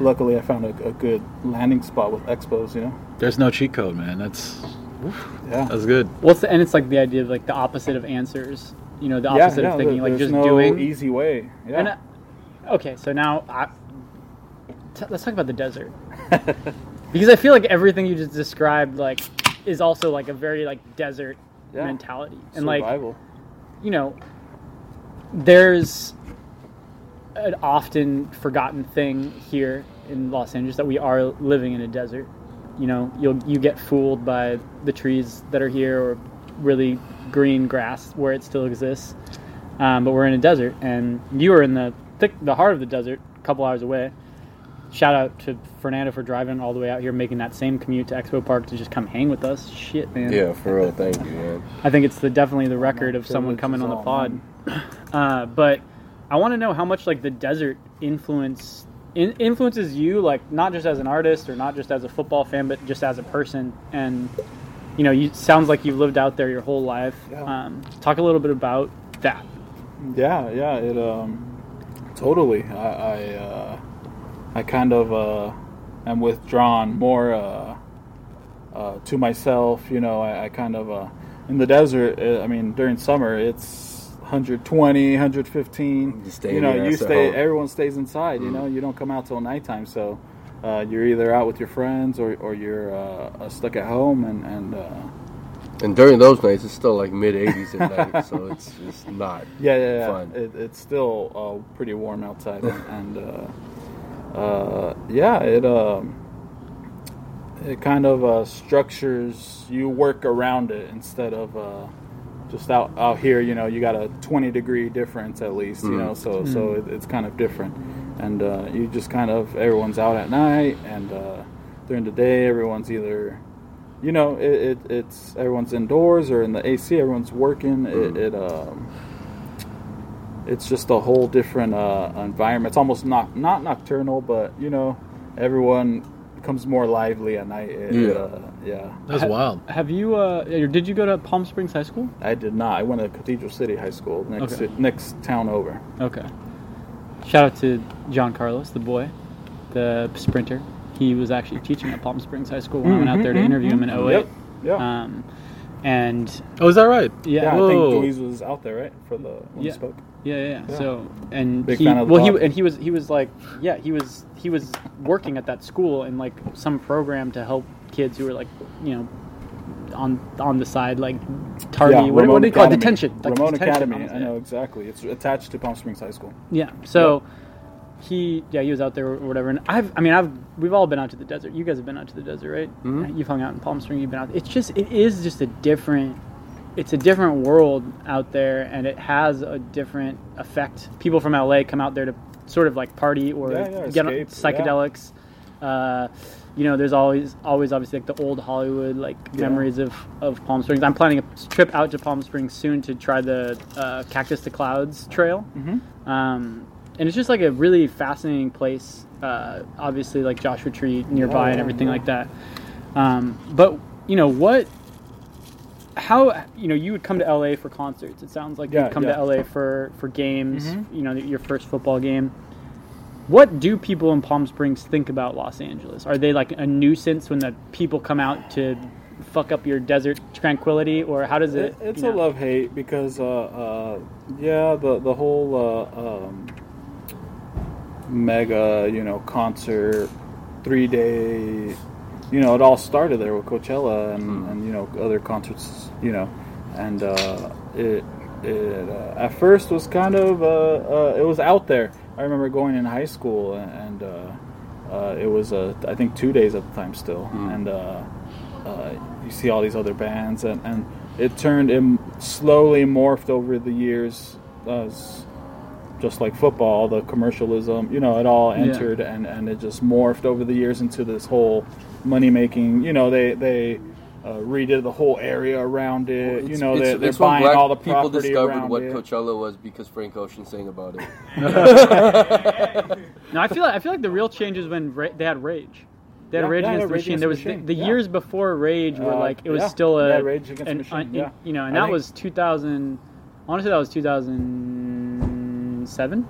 luckily I found a, a good landing spot with Expos, you know. There's no cheat code, man. That's oof, yeah. That's good. Well, it's the, and it's like the idea of like the opposite of answers. You know, the opposite yeah, yeah, of thinking, there, like just no doing. There's no easy way. Yeah. And I, okay, so now I... let's talk about the desert, because I feel like everything you just described, like, is also like a very like desert yeah. mentality, and survival. Like, you know, there's an often forgotten thing here in Los Angeles that we are living in a desert. You know, you'll you get fooled by the trees that are here, or really green grass where it still exists, um, but we're in a desert, and you are in the thick, the heart of the desert, a couple hours away. Shout out to Fernando for driving all the way out here, making that same commute to Expo Park to just come hang with us. Shit, man. Yeah, for real. Thank you, man. I think it's the definitely the record of someone coming on the pod. Uh, but I want to know how much like the desert influence in, influences you, like not just as an artist or not just as a football fan, but just as a person. And you know, you sounds like you've lived out there your whole life. Yeah. Um, talk a little bit about that. Yeah, yeah. It um, totally. I. I uh... I kind of uh, am withdrawn more uh, uh, to myself, you know. I, I kind of uh, in the desert. Uh, I mean, during summer, it's one twenty, one fifteen. You, stay you know, you stay. Home. Everyone stays inside. Mm-hmm. You know, you don't come out till nighttime. So uh, you're either out with your friends or or you're uh, stuck at home. And and, uh, and during those nights, it's still like mid eighties at night, so it's it's not. Yeah, yeah, yeah. Fun. It, it's still uh, pretty warm outside, and. and uh, Uh, yeah, it um, it kind of uh, structures you work around it instead of uh, just out out here. You know, you got a twenty degree difference at least. Mm. You know, so mm. so it, it's kind of different, and uh, you just kind of everyone's out at night, and uh, during the day everyone's either, you know, it, it it's everyone's indoors or in the A C. Everyone's working. Mm. It. it um, It's just a whole different uh, environment. It's almost not not nocturnal, but you know, everyone becomes more lively at night. It, yeah, uh, yeah. That's ha- wild. Have you? Uh, did you go to Palm Springs High School? I did not. I went to Cathedral City High School, next okay. to, next town over. Okay. Shout out to John Carlos, the boy, the sprinter. He was actually teaching at Palm Springs High School when mm-hmm, I went out there to mm-hmm, interview him in oh eight. Yep. Yeah. Um, and oh, is that right? Yeah, yeah I think Louise was out there, right, for the when yeah. he spoke. Yeah, yeah, yeah. So and Big he well he and he was he was like yeah he was he was working at that school in like some program to help kids who were like, you know, on on the side like tardy yeah, what, what do you call it? detention like Ramon detention Academy almost, I yeah. know exactly it's attached to Palm Springs High School. Yeah, so yeah. he yeah he was out there or whatever, and I've I mean I've we've all been out to the desert. You guys have been out to the desert, right? Mm-hmm. You've hung out in Palm Springs. You've been out. It's just it is just a different. It's a different world out there, and it has a different effect. People from L A come out there to sort of like party or yeah, yeah, get escape, psychedelics. Yeah. Uh, you know, there's always, always obviously like the old Hollywood like yeah. memories of, of Palm Springs. I'm planning a trip out to Palm Springs soon to try the uh, Cactus to Clouds Trail, mm-hmm. um, and it's just like a really fascinating place. Uh, obviously, like Joshua Tree nearby oh, yeah, and everything yeah. like that. Um, but you know what? How, you know, you would come to L A for concerts. It sounds like yeah, you'd come yeah. to L A for, for games, mm-hmm. you know, your first football game. What do people in Palm Springs think about Los Angeles? Are they like a nuisance when the people come out to fuck up your desert tranquility, or how does it? it it's you know? a love-hate because, uh, uh, yeah, the, the whole uh, um, mega, you know, concert, three-day... You know, it all started there with Coachella and, mm. and you know, other concerts, you know, and uh, it it uh, at first was kind of, uh, uh, it was out there. I remember going in high school and uh, uh, it was, uh, I think, two days at the time still. Mm. And uh, uh, you see all these other bands and, and it turned, it slowly morphed over the years as just like football, the commercialism, you know, it all entered, yeah. and, and it just morphed over the years into this whole money-making, you know, they, they uh, redid the whole area around it, well, it's, you know, it's, they're, it's they're it's buying all the property around what it. Coachella was because Frank Ocean sang about it. No, I feel, like, I feel like the real change is when ra- they had Rage. They had yeah, Rage yeah, Against the Machine. There was machine. The, the yeah. years before Rage were like, it was yeah. still a, yeah, Rage Against an, the Machine, yeah. you know, and I that think, was two thousand, honestly that was two thousand seven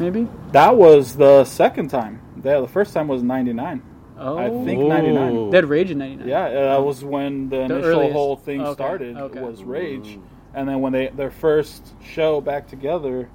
maybe. That was the second time. The, the first time was ninety-nine. Oh, I think ninety-nine. They had Rage in ninety-nine. Yeah, that was when the, the initial earliest. whole thing okay. started okay. was Rage, and then when they their first show back together,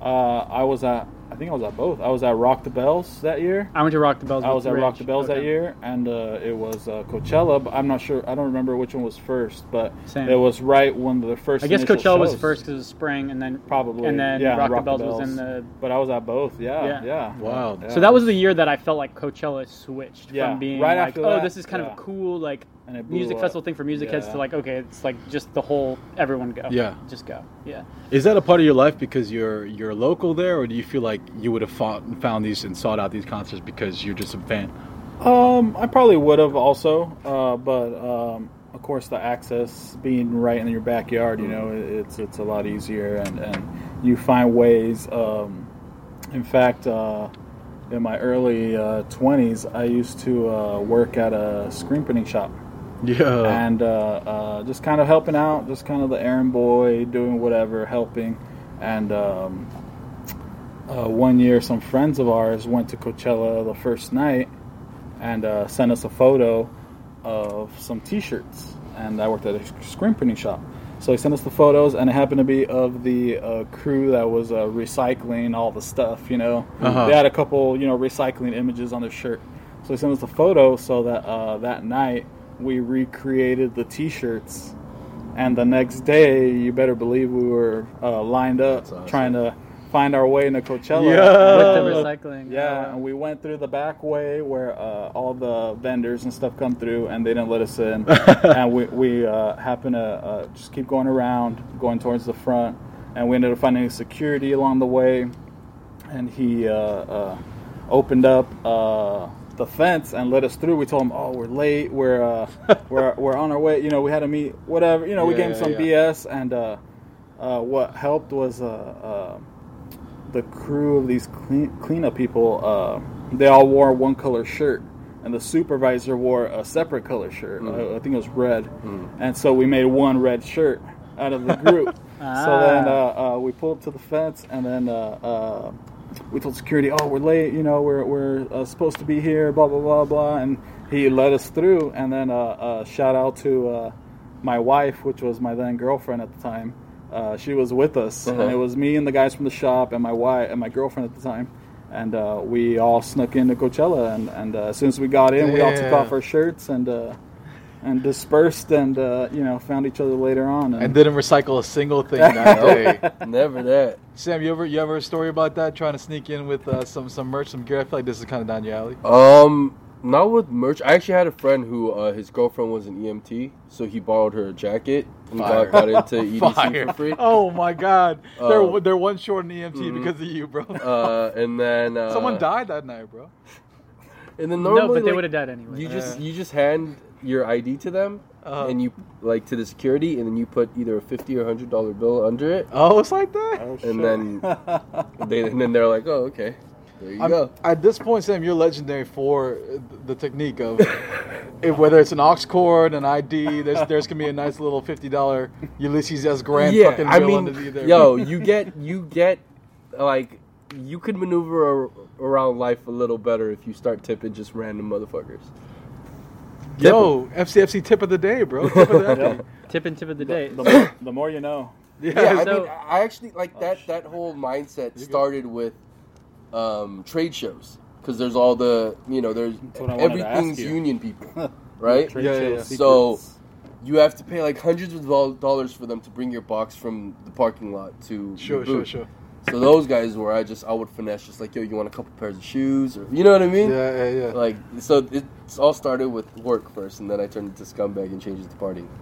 uh, I was at I think I was at both. I was at Rock the Bells that year. I went to Rock the Bells. I was at Rage. Rock the Bells okay. that year, and uh, it was uh, Coachella. But I'm not sure. I don't remember which one was first, but Same. it was right when the first. I guess Coachella shows. was first because it was spring, and then probably and then yeah, Rock, Rock the Bells, Bells was in the. But I was at both. Yeah, yeah. yeah. Wow. Yeah. So that was the year that I felt like Coachella switched yeah. from being right like, after oh, that, this is kind yeah. of a cool like music up. festival thing for music yeah. heads to like, okay, it's like just the whole everyone go. Yeah, just go. Yeah. Is that a part of your life because you're you're local there, or do you feel like you would have found, found these and sought out these concerts because you're just a fan? Um, I probably would have also, uh, but um, of course the access being right in your backyard, you know, it's it's a lot easier, and, and you find ways. Um, in fact, uh, in my early uh, twenties, I used to uh, work at a screen printing shop. Yeah, and uh, uh, just kind of helping out, just kind of the errand boy, doing whatever, helping, and. Um, Uh, one year, some friends of ours went to Coachella the first night and uh, sent us a photo of some T-shirts. And I worked at a screen printing shop. So he sent us the photos, and it happened to be of the uh, crew that was uh, recycling all the stuff, you know. Uh-huh. They had a couple, you know, recycling images on their shirt. So he sent us the photo so that uh, that night we recreated the T-shirts. And the next day, you better believe we were uh, lined up awesome. trying to... find our way into Coachella yeah. with the recycling. Yeah, yeah, and we went through the back way where uh, all the vendors and stuff come through, and they didn't let us in. And we we uh, happened to uh, just keep going around, going towards the front, and we ended up finding security along the way. And he uh, uh, opened up uh, the fence and let us through. We told him, "Oh, we're late. We're uh, we're we're on our way. You know, we had to meet. Whatever. You know, we yeah, gave him some yeah. B S." And uh, uh, what helped was. Uh, uh, The crew of these clean cleanup people, uh, they all wore one color shirt, and the supervisor wore a separate color shirt. Mm. I, I think it was red, mm. and so we made one red shirt out of the group. ah. So then uh, uh, we pulled up to the fence, and then uh, uh, we told security, "Oh, we're late. You know, we're we're uh, supposed to be here. Blah blah blah blah." And he let us through. And then uh, uh, shout out to uh, my wife, which was my then girlfriend at the time. Uh, she was with us, uh-huh. and it was me and the guys from the shop and my wife and my girlfriend at the time, and uh, we all snuck into Coachella. And, and uh, as soon as we got in, yeah. we all took off our shirts and uh, and dispersed, and uh, you know, found each other later on. And, and didn't recycle a single thing that day. Never that. Sam, you ever you ever a story about that? Trying to sneak in with uh, some some merch, some gear. I feel like this is kind of down your alley. Um, not with merch. I actually had a friend who uh, his girlfriend was an E M T, so he borrowed her a jacket. Fire. Got, got into E D C Fire. for free. Oh my God! Uh, they're they're one short in E M T mm-hmm. because of you, bro. Uh, and then uh, someone died that night, bro. And then normally, no, but they like, would have died anyway. You yeah. just you just hand your I D to them, uh-huh. and you like to the security, and then you put either a fifty or hundred dollar bill under it. Oh, it's like that. Oh, and sure. then they and then they're like, oh, okay. There you I'm, go. At this point, Sam, you're legendary for the technique of if, whether it's an aux cord, an I D, there's there's gonna be a nice little fifty dollar Ulysses S. Grant yeah, fucking bill I mean, underneath there. Yo, you get you get like you could maneuver a, around life a little better if you start tipping just random motherfuckers. Tip yo, em. F C F C tip of the day, bro. Tip of the day. Tip and tip of the day. The, the, the more you know. Yeah, yeah so, I mean, I actually like that. Oh, that whole mindset started with. Um, trade shows, because there's all the you know there's everything's you. union people, right? yeah, yeah, yeah. So you have to pay like hundreds of dollars for them to bring your box from the parking lot to sure, sure, sure. So those guys were I just I would finesse just like yo, you want a couple pairs of shoes or you know what I mean? Yeah, yeah, yeah. Like so it all started with work first, and then I turned into scumbag and changed it to partying.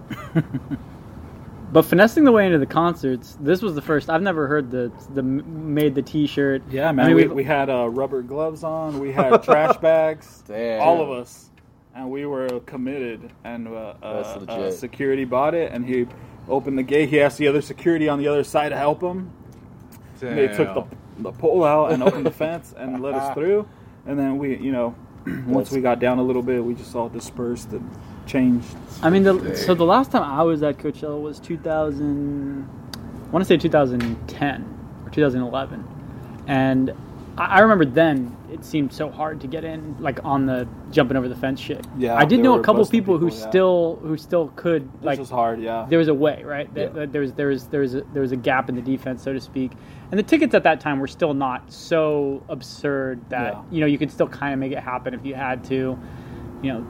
But finessing the way into the concerts, this was the first. I've never heard the the made the T-shirt. Yeah, man. I mean, we, we had uh, rubber gloves on. We had trash bags. Damn. All of us. And we were committed. And uh, uh, uh, security bought it. And he opened the gate. He asked the other security on the other side to help him. Damn. And they took the, the pole out and opened the fence and let us through. And then we, you know, once we got down a little bit, we just all dispersed and changed. I mean, the, so the last time I was at Coachella was two thousand, I want to say two thousand ten or two thousand eleven, and I, I remember then it seemed so hard to get in, like on the jumping over the fence shit. Yeah, I did know a couple people, people who yeah. still who still could like. This was hard, yeah. There was a way, right? There, yeah. there was there was there was a, there was a gap in the defense, so to speak, and the tickets at that time were still not so absurd that yeah. you know you could still kind of make it happen if you had to, you know.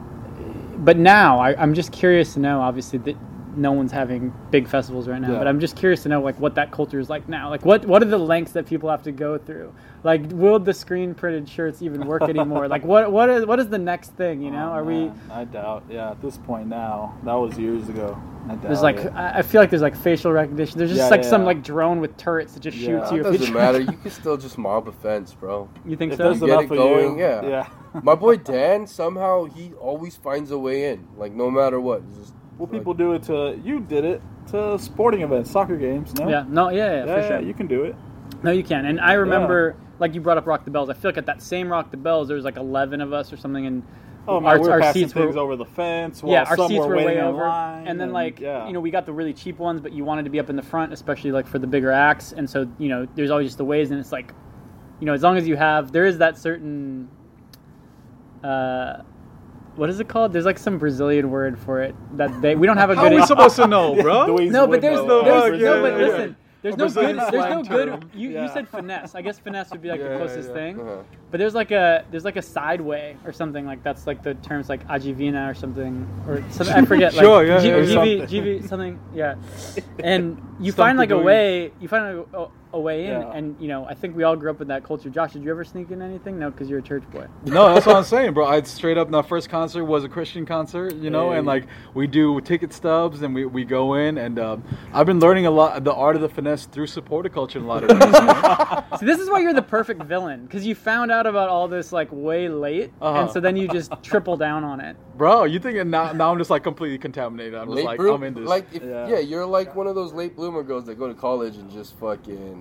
But now, I, I'm just curious to know, obviously, that no one's having big festivals right now, yeah. but I'm just curious to know, like, what that culture is like now. Like, what, what are the lengths that people have to go through? Like, will the screen-printed shirts even work anymore? Like, what what is what is the next thing, you know? Oh, are man. we... I doubt, yeah, at this point now. That was years ago. I doubt There's, like, it. I feel like there's, like, facial recognition. There's just, yeah, like, yeah, some, yeah. like, drone with turrets that just yeah, shoots that you. It doesn't matter. You can still just mob a fence, bro. You think if so? If you get it going, you, yeah. yeah. My boy Dan, somehow he always finds a way in, like no matter what. Just, well, like, people do it to you did it to sporting events, soccer games. No, yeah, no, yeah, yeah, yeah for sure. Yeah, you can do it. No, you can. And I remember, yeah. like you brought up Rock the Bells. I feel like at that same Rock the Bells, there was like eleven of us or something, and oh, man, our, we were our seats were over the fence. While yeah, our some seats were, were way over, and, and then like yeah. you know we got the really cheap ones, but you wanted to be up in the front, especially like for the bigger acts. And so you know there's always just the ways, and it's like you know as long as you have there is that certain. Uh, what is it called? There's like some Brazilian word for it that they we don't have a good. How are we supposed to know, bro? No, but there's, no, there's no, but listen, there's no good. There's no good. You, yeah. you said finesse. I guess finesse would be like yeah, the closest yeah. thing. Uh-huh. But there's like a there's like a sideway or something like that's like the terms like ajivina or something or something. I forget. Like, sure, yeah, G- yeah, G V, G V something. Yeah, and you find like a way. You find a. Oh, a way in, yeah. and you know, I think we all grew up with that culture. Josh, did you ever sneak in anything? No, because you're a church boy. No, that's what I'm saying, bro. I straight up, my first concert was a Christian concert, you know, hey. and like we do ticket stubs and we, we go in, and um, I've been learning a lot the art of the finesse through supporter culture in a lot of ways. So, this is why you're the perfect villain because you found out about all this like way late, uh-huh. and so then you just triple down on it, bro. You think now, now I'm just like completely contaminated. I'm just late like, bro- I'm in this, like, if, yeah. yeah, you're like one of those late bloomer girls that go to college and just fucking.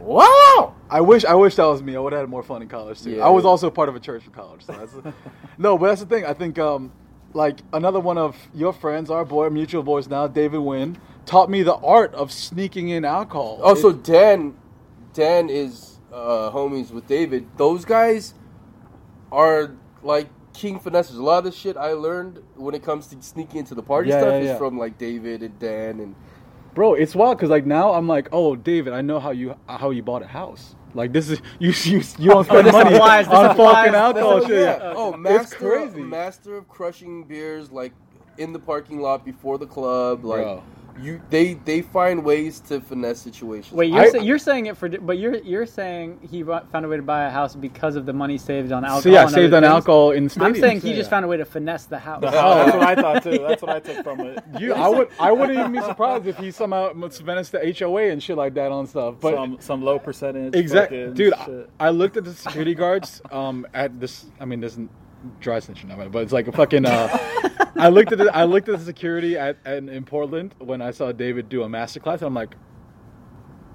Wow! I wish I wish that was me. I would have had more fun in college too. Yeah. I was also part of a church in college. So that's a, no, but that's the thing. I think um, like another one of your friends, our boy, mutual boys now, David Wynn, taught me the art of sneaking in alcohol. Oh, it, so Dan, Dan is uh, homies with David. Those guys are like king finessers. A lot of the shit I learned when it comes to sneaking into the party yeah, stuff yeah, yeah. is from like David and Dan and. Bro, it's wild because like now I'm like, oh, David, I know how you how you bought a house. Like this is you you you don't spend oh, money applies, on fucking alcohol shit. Yeah. Yeah. Oh, master, it's crazy. Master of crushing beers like in the parking lot before the club. Like Bro. you, they they find ways to finesse situations. Wait, you're I, say, you're saying it for, but you're you're saying he found a way to buy a house because of the money saved on alcohol. So yeah, and saved on things. Alcohol in stadiums. I'm saying he yeah. just found a way to finesse the house. The house. Oh, that's what I thought too. That's what I took from it. You, I would, I wouldn't even be surprised if he somehow finessed the H O A and shit like that on stuff. But some, some low percentage. Exactly, dude. I, I looked at the security guards um, at this. I mean, this isn't dry snitching, not but it's like a fucking. Uh, I looked at the, I looked at the security at, at in Portland when I saw David do a masterclass, and I'm like,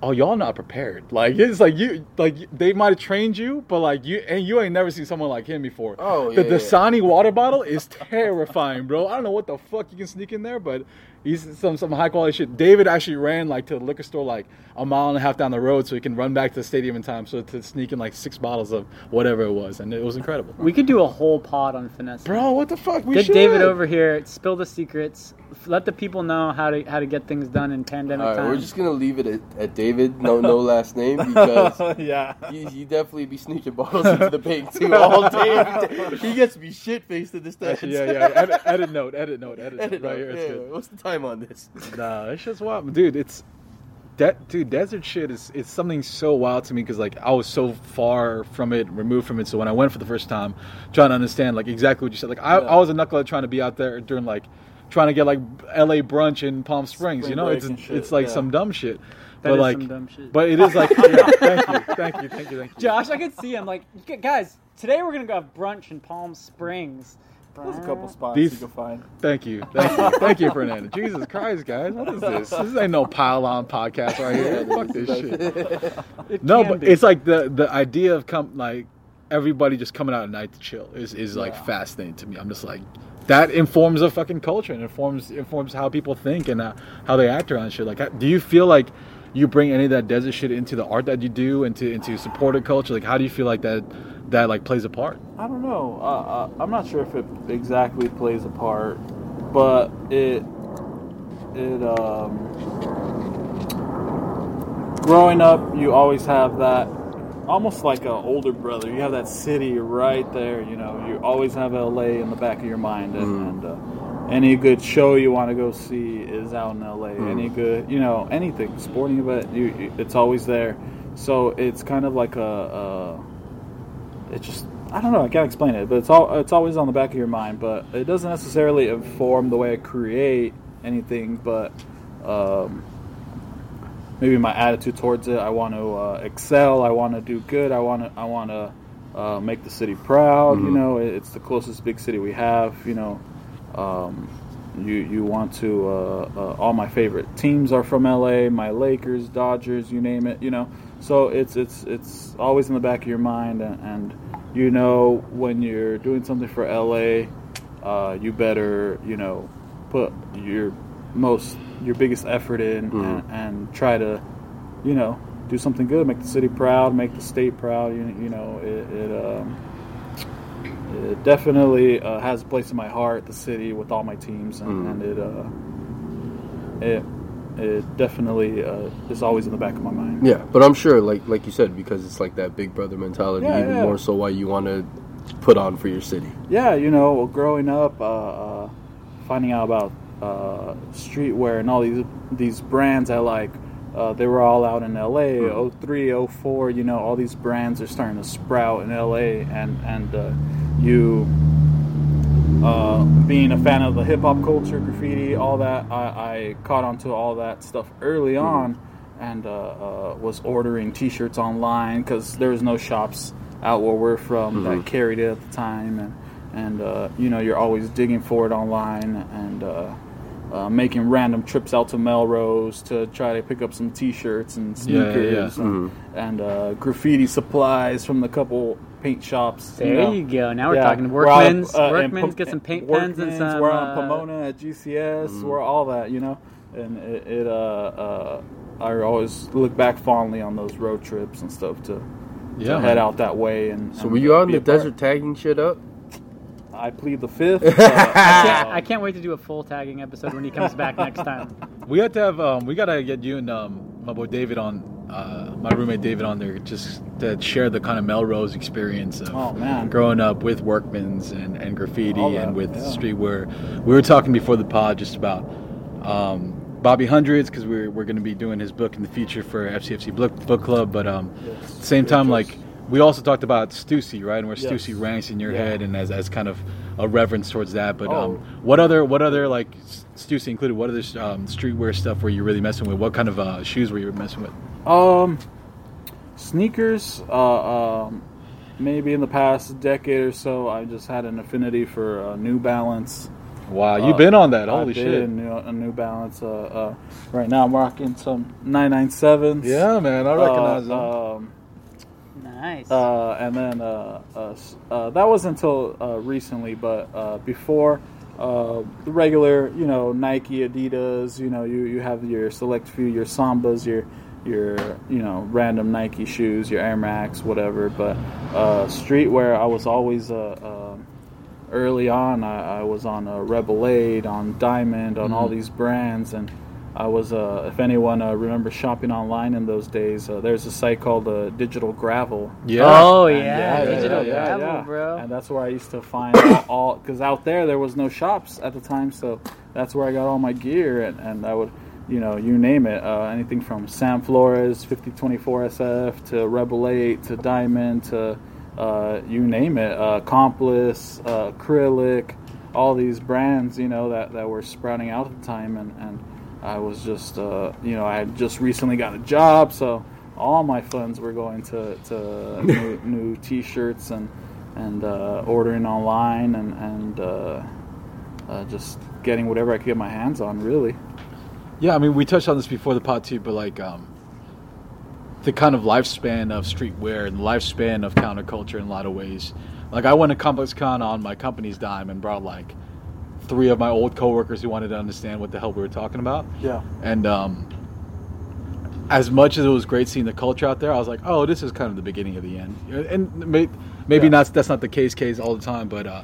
"Oh, y'all not prepared. Like it's like you like they might have trained you, but like you and you ain't never seen someone like him before. Oh, yeah, the yeah, Dasani yeah. water bottle is terrifying, bro. I don't know what the fuck you can sneak in there, but he's some some high quality shit. David actually ran like to the liquor store like a mile and a half down the road so he can run back to the stadium in time. So to sneak in like six bottles of whatever it was, and it was incredible. We could do a whole pod on finesse, bro. What the fuck? We get should. David over here. Spill the secrets. Let the people know how to how to get things done in pandemic right, time. We're just gonna leave it at, at David. No, no last name because yeah, you, you definitely be sneaking bottles into the bank too all day. He gets me shit faced in this time. Yeah, yeah. Edit, edit note. Edit note. Edit, edit note. Right here. It's yeah, good. What's the time? On this, nah, it's just wild, dude. It's that, de- dude. Desert shit is it's something so wild to me because like I was so far from it, removed from it. So when I went for the first time, trying to understand like exactly what you said, like I, yeah. I was a knucklehead trying to be out there during like trying to get like L A brunch in Palm Springs. Spring you know, it's shit, it's like yeah. some dumb shit. That but is like, some dumb shit. But it is like, yeah, thank you, thank you, thank you, thank you. Josh, I could see him like, guys, today we're gonna go have brunch in Palm Springs. There's a couple spots These, you can find. Thank you. Thank you. Thank you, Fernando. Jesus Christ, guys. What is this? This ain't no pile on podcast right here. Fuck this shit. It no, but be. It's like the, the idea of come like everybody just coming out at night to chill is, is like yeah. fascinating to me. I'm just like, that informs a fucking culture and informs informs how people think and uh, how they act around shit. Like, do you feel like you bring any of that desert shit into the art that you do, into into supporter culture? Like, how do you feel like that? That like plays a part? I don't know. Uh, I'm not sure if it exactly plays a part, but it it um, growing up, you always have that almost like an older brother. You have that city right there. You know, you always have L A in the back of your mind, and, mm. and uh, any good show you want to go see is out in L A. Mm. Any good, you know, anything sporting event, you, you, it's always there. So it's kind of like a. a It just, I don't know, I can't explain it, but it's all it's always on the back of your mind, but it doesn't necessarily inform the way I create anything, but um, maybe my attitude towards it, I want to uh, excel, I want to do good, I want to I want to uh, make the city proud, mm-hmm. you know, it's the closest big city we have, you know, um, you, you want to, uh, uh, all my favorite teams are from L A, my Lakers, Dodgers, you name it, you know. So it's it's it's always in the back of your mind, and, and you know when you're doing something for L A, uh, you better you know put your most your biggest effort in mm. and, and try to you know do something good, make the city proud, make the state proud. You, you know it it, um, it definitely uh, has a place in my heart, the city with all my teams, and, mm. and it uh, it. It definitely uh, is always in the back of my mind. Yeah, but I'm sure, like like you said, because it's like that big brother mentality, yeah, even yeah. more so why you want to put on for your city. Yeah, you know, growing up, uh, uh, finding out about uh, streetwear and all these these brands I like, uh, they were all out in L A, mm. oh three, oh four, you know, all these brands are starting to sprout in L A, and, and uh, you... Uh, being a fan of the hip-hop culture, graffiti, all that, I, I caught onto all that stuff early on and uh, uh, was ordering T-shirts online because there was no shops out where we're from mm-hmm. that carried it at the time. And, and uh, you know, you're always digging for it online and uh, uh, making random trips out to Melrose to try to pick up some T-shirts and sneakers yeah, yeah. and, mm-hmm. and uh, graffiti supplies from the couple... paint shops. There you, know. you go. Now we're yeah. talking Workmen's. Uh, Workmen's, get some paint pens and some... We're on uh, Pomona at G C S. Mm. We're all that, you know? And it... it uh, uh, I always look back fondly on those road trips and stuff to, yeah. to head out that way. And So and were you on the desert tagging shit up? I plead the fifth. Uh, I, can't, I can't wait to do a full tagging episode when he comes back next time. We have to have... Um, we got to get you and um, my boy David on... Uh, my roommate David on there just to share the kind of Melrose experience of oh, growing up with Workmen's and, and graffiti that, and with yeah. streetwear. We were talking before the pod just about um, Bobby Hundreds because we're, we're going to be doing his book in the future for F C F C Book, book Club. But um, yes. same time, like we also talked about Stussy, right? And where yes. Stussy ranks in your yeah. head and as, as kind of a reverence towards that. But oh. um, what other what other like Stussy included? What other um, streetwear stuff were you really messing with? What kind of uh, shoes were you messing with? Um, sneakers, uh, um, maybe in the past decade or so, I just had an affinity for uh, New Balance. Wow, you've uh, been on that, holy I shit. I did, a New, a New Balance. Uh, uh, right now I'm rocking some nine ninety-sevens. Yeah, man, I recognize uh, them. Um, nice. Uh, and then, uh, uh, uh, that was until uh, recently, but uh, before... Uh, the regular, you know, Nike, Adidas, you know, you, you have your select few, your Sambas, your, your, you know, random Nike shoes, your Air Max, whatever. But uh, streetwear, I was always, uh, uh, early on, I, I was on uh, Rebel eight, on Diamond, on mm-hmm. all these brands. And I was, uh, if anyone uh, remembers shopping online in those days, uh, there's a site called uh, Digital Gravel. Yeah. Oh, yeah. yeah, yeah Digital yeah, Gravel, yeah, yeah. bro. And that's where I used to find all, because out there, there was no shops at the time, so that's where I got all my gear, and, and I would, you know, you name it, uh, anything from Sam Flores, fifty twenty-four S F, to Rebel eight, to Diamond, to uh, you name it, uh, Accomplice, uh, Acrylic, all these brands, you know, that, that were sprouting out at the time. And, and I was just, uh, you know, I had just recently got a job, so all my funds were going to, to new, new T-shirts and, and uh, ordering online and, and uh, uh, just getting whatever I could get my hands on, really. Yeah, I mean, we touched on this before the pod too, but like um, the kind of lifespan of streetwear and the lifespan of counterculture in a lot of ways. Like, I went to Complex Con on my company's dime and brought like three of my old coworkers who wanted to understand what the hell we were talking about. Yeah. And um, as much as it was great seeing the culture out there, I was like, oh, this is kind of the beginning of the end. And may- maybe yeah. not. That's not the case case all the time, but uh,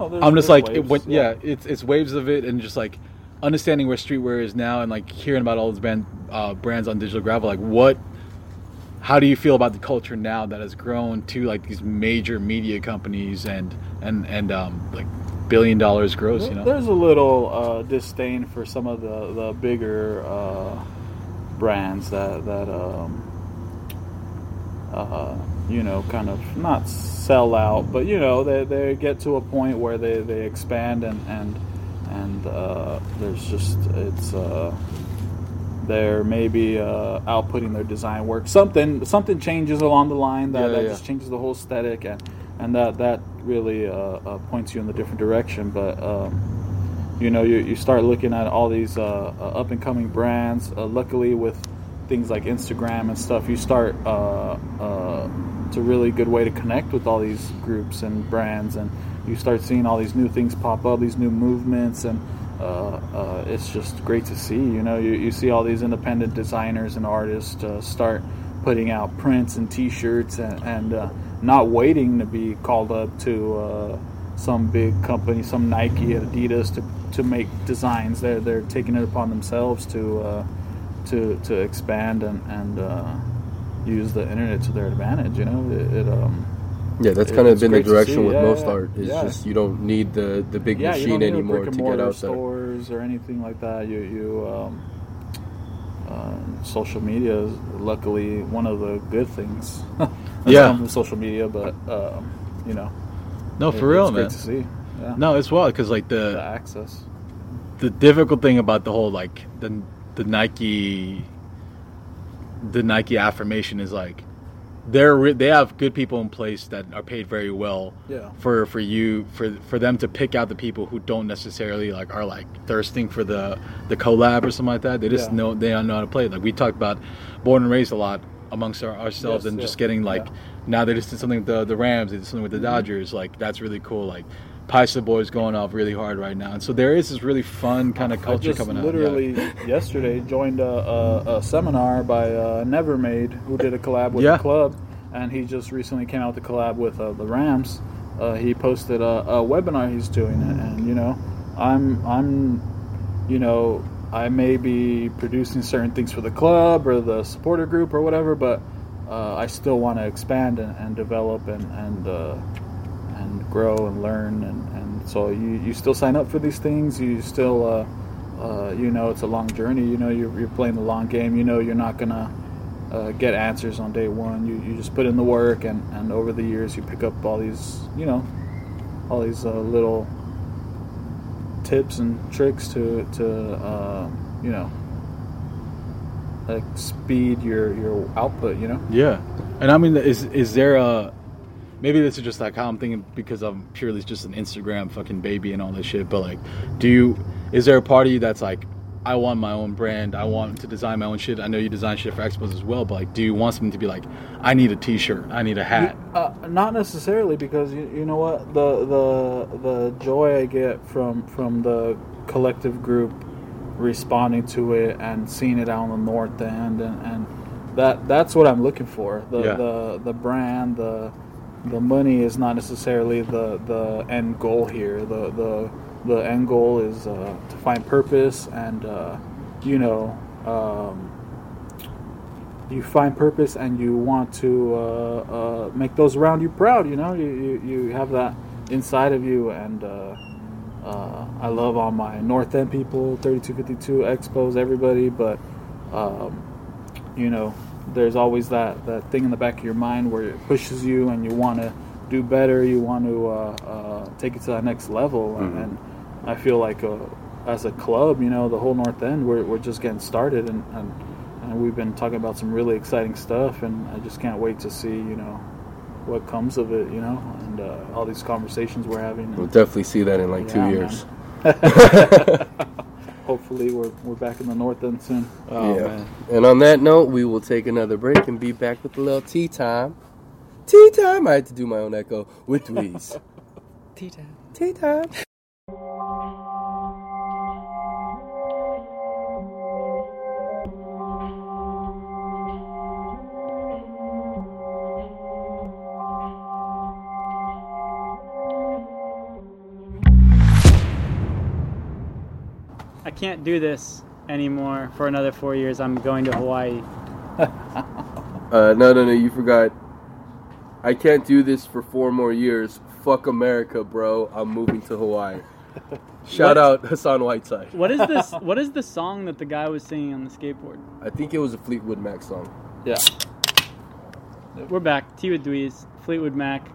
oh, I'm just like, waves. it went, yeah, yeah it's, it's waves of it, and just like understanding where streetwear is now, and like hearing about all those brand, uh, brands on Digital Gravel, like what, how do you feel about the culture now that has grown to like these major media companies and and and um, like billion dollars gross? You know, there's a little uh, disdain for some of the the bigger uh, brands that that um, uh, you know, kind of not sell out, but you know, they they get to a point where they they expand and and. And uh, there's just, it's, uh, they're maybe uh, outputting their design work. Something something changes along the line that, yeah, that yeah. just changes the whole aesthetic. And, and that, that really uh, uh, points you in a different direction. But, um, you know, you, you start looking at all these uh, uh, up-and-coming brands. Uh, luckily, with things like Instagram and stuff, you start, uh, uh, it's a really good way to connect with all these groups and brands, and you start seeing all these new things pop up, these new movements, and uh, uh, it's just great to see. You know, you, you see all these independent designers and artists uh, start putting out prints and T-shirts, and, and uh, not waiting to be called up to uh, some big company, some Nike, Adidas, to to make designs. They're they're taking it upon themselves to uh, to to expand and and uh, use the internet to their advantage. You know, it. it um, Yeah, that's kind of been the direction with yeah, most yeah. art. Is yeah. just you don't need the, the big yeah, machine you don't need anymore to get out there. Stores or anything like that. You you um, uh, social media is luckily one of the good things. yeah, come from social media, but um, you know, no, for it, real, it's man. Great to see. Yeah. No, it's wild because like the, the access. The difficult thing about the whole like the the Nike the Nike affirmation is like. They're re- they have good people in place that are paid very well yeah. for for you for for them to pick out the people who don't necessarily like are like thirsting for the the collab or something like that. They just yeah. know they don't know how to play. Like we talked about Born and Raised a lot amongst our, ourselves yes, and yeah. just getting like yeah. now they just did something with the, the Rams, they did something with the mm-hmm. Dodgers. Like that's really cool. Like Paisa Boy's going off really hard right now, and so there is this really fun kind of culture I just coming out. Literally yeah. yesterday, joined a, a, a seminar by uh, Nevermade, who did a collab with yeah. the club, and he just recently came out with a collab with uh, the Rams. Uh, he posted a, a webinar he's doing, and, and you know, I'm I'm, you know, I may be producing certain things for the club or the supporter group or whatever, but uh, I still want to expand and, and develop and and. Uh, and grow and learn and, and so you, you still sign up for these things. You still uh, uh, you know, it's a long journey. You know, you're, you're playing the long game. You know, you're not gonna uh, get answers on day one. You, you just put in the work, and, and over the years you pick up all these, you know, all these uh, little tips and tricks to, to uh, you know, like speed your, your output, you know. Yeah. And I mean, is is there a maybe this is just like how I'm thinking because I'm purely just an Instagram fucking baby and all this shit. But like, do you, is there a part of you that's like, I want my own brand. I want to design my own shit. I know you design shit for Expos as well. But like, do you want something to be like, I need a t-shirt. I need a hat. Uh, not necessarily, because you, you know what? The, the, the joy I get from, from the collective group responding to it and seeing it out on the North End. And, and that, that's what I'm looking for. The, yeah. the, the brand, the, The money is not necessarily the, the end goal here. The the the end goal is uh, to find purpose, and uh, you know, um, you find purpose, and you want to uh, uh, make those around you proud. You know, you, you, you have that inside of you, and uh, uh, I love all my North End people, thirty-two fifty-two, Expos, everybody. But um, you know. There's always that, that thing in the back of your mind where it pushes you and you want to do better, you want to uh, uh, take it to that next level. Mm-hmm. And I feel like uh, as a club, you know, the whole North End, we're we're just getting started, and, and, and we've been talking about some really exciting stuff, and I just can't wait to see, you know, what comes of it, you know, and uh, all these conversations we're having. And we'll definitely see that in like yeah, two years. Hopefully we're we're back in the North End soon. Oh, yeah. Man. And on that note, we will take another break and be back with a little tea time. Tea time. I had to do my own echo with Louise. Tea time. Tea time. I can't do this anymore for another four years. I'm going to Hawaii. uh, no, no, no. You forgot. I can't do this for four more years. Fuck America, bro. I'm moving to Hawaii. Shout what? out Hassan Whiteside. What is this? What is the song that the guy was singing on the skateboard? I think it was a Fleetwood Mac song. Yeah. We're back. Tea with Dweez. Fleetwood Mac.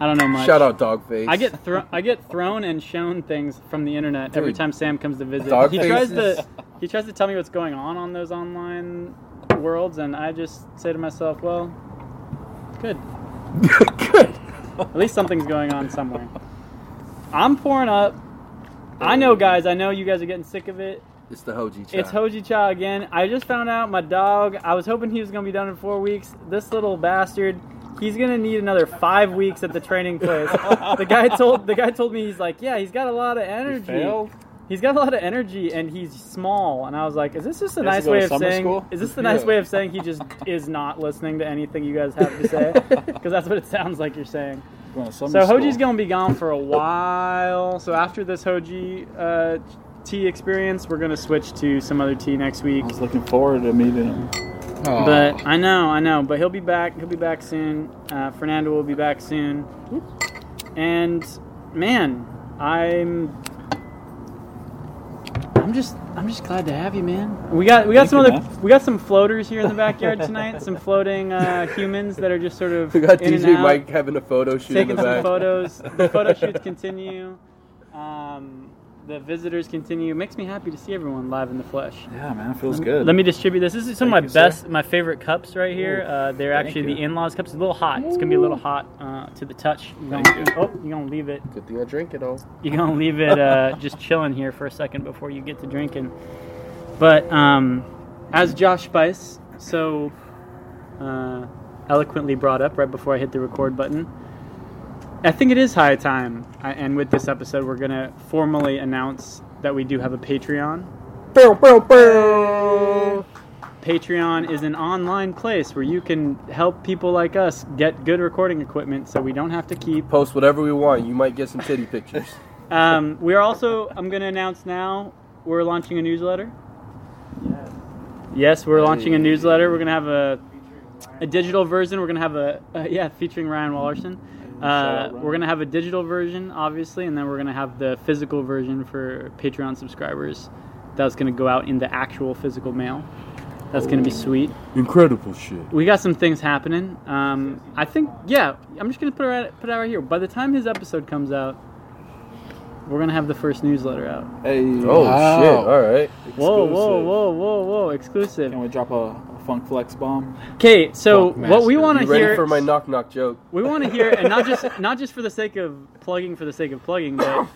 I don't know much. Shout out Dogface. I get thro- I get thrown and shown things from the internet Dude, every time Sam comes to visit. Dog he faces. tries to he tries to tell me what's going on on those online worlds, and I just say to myself, well, good. Good. At least something's going on somewhere. I'm pouring up. I know, guys. I know you guys are getting sick of it. It's the Hojicha. It's Hojicha again. I just found out my dog, I was hoping he was going to be done in four weeks. This little bastard... He's gonna need another five weeks at the training place. The guy told the guy told me he's like, yeah, he's got a lot of energy. He failed. He's got a lot of energy, and he's small. And I was like, is this just a nice way of saying? School? Is this the nice yeah. way of saying he just is not listening to anything you guys have to say? Because that's what it sounds like you're saying. Well, so school. Hoji's gonna be gone for a while. So after this Hoji uh, tea experience, we're gonna switch to some other tea next week. I was looking forward to meeting him. Aww. But I know, I know. But he'll be back. He'll be back soon. Uh, Fernando will be back soon. And man, I'm, I'm just, I'm just glad to have you, man. We got, we got Thank some you, other, man. we got some floaters here in the backyard tonight. Some floating uh, humans that are just sort of. We got in D J and out, Mike having a photo shoot in the back. Taking some photos. The photo shoots continue. Um, The visitors continue. It makes me happy to see everyone live in the flesh. Yeah, man, it feels let me, good. Let me distribute this. This is some Thank of my you, best, sir. my favorite cups right here. Uh, they're Thank actually you. the in-laws cups. It's a little hot. Ooh. It's going to be a little hot uh, to the touch. You're going to oh, you leave it. Good thing I drink it all. You're going to leave it uh, just chilling here for a second before you get to drinking. But um, as Josh Spice so uh, eloquently brought up right before I hit the record button, I think it is high time, I, and with this episode, we're going to formally announce that we do have a Patreon. Bow, bow, bow. Patreon is an online place where you can help people like us get good recording equipment so we don't have to keep... Post whatever we want. You might get some titty pictures. um, we are also, I'm going to announce now, we're launching a newsletter. Yes, yes we're hey. launching a newsletter. We're going to have a a digital version. We're going to have a, a, yeah, featuring Ryan Wallerson. Uh, we're going to have a digital version, obviously, and then we're going to have the physical version for Patreon subscribers. That's going to go out in the actual physical mail. That's oh, going to be sweet. Incredible shit. We got some things happening. Um, I think, yeah, I'm just going to put it, right, put it out right here. By the time his episode comes out, we're going to have the first newsletter out. Hey. Oh, wow. shit. All right. Exclusive. Whoa, whoa, whoa, whoa, whoa. Exclusive. Can we drop a... Funk Flex Bomb. Okay, so what we want to hear... ready for my knock-knock joke. We want to hear, and not just not just for the sake of plugging for the sake of plugging, but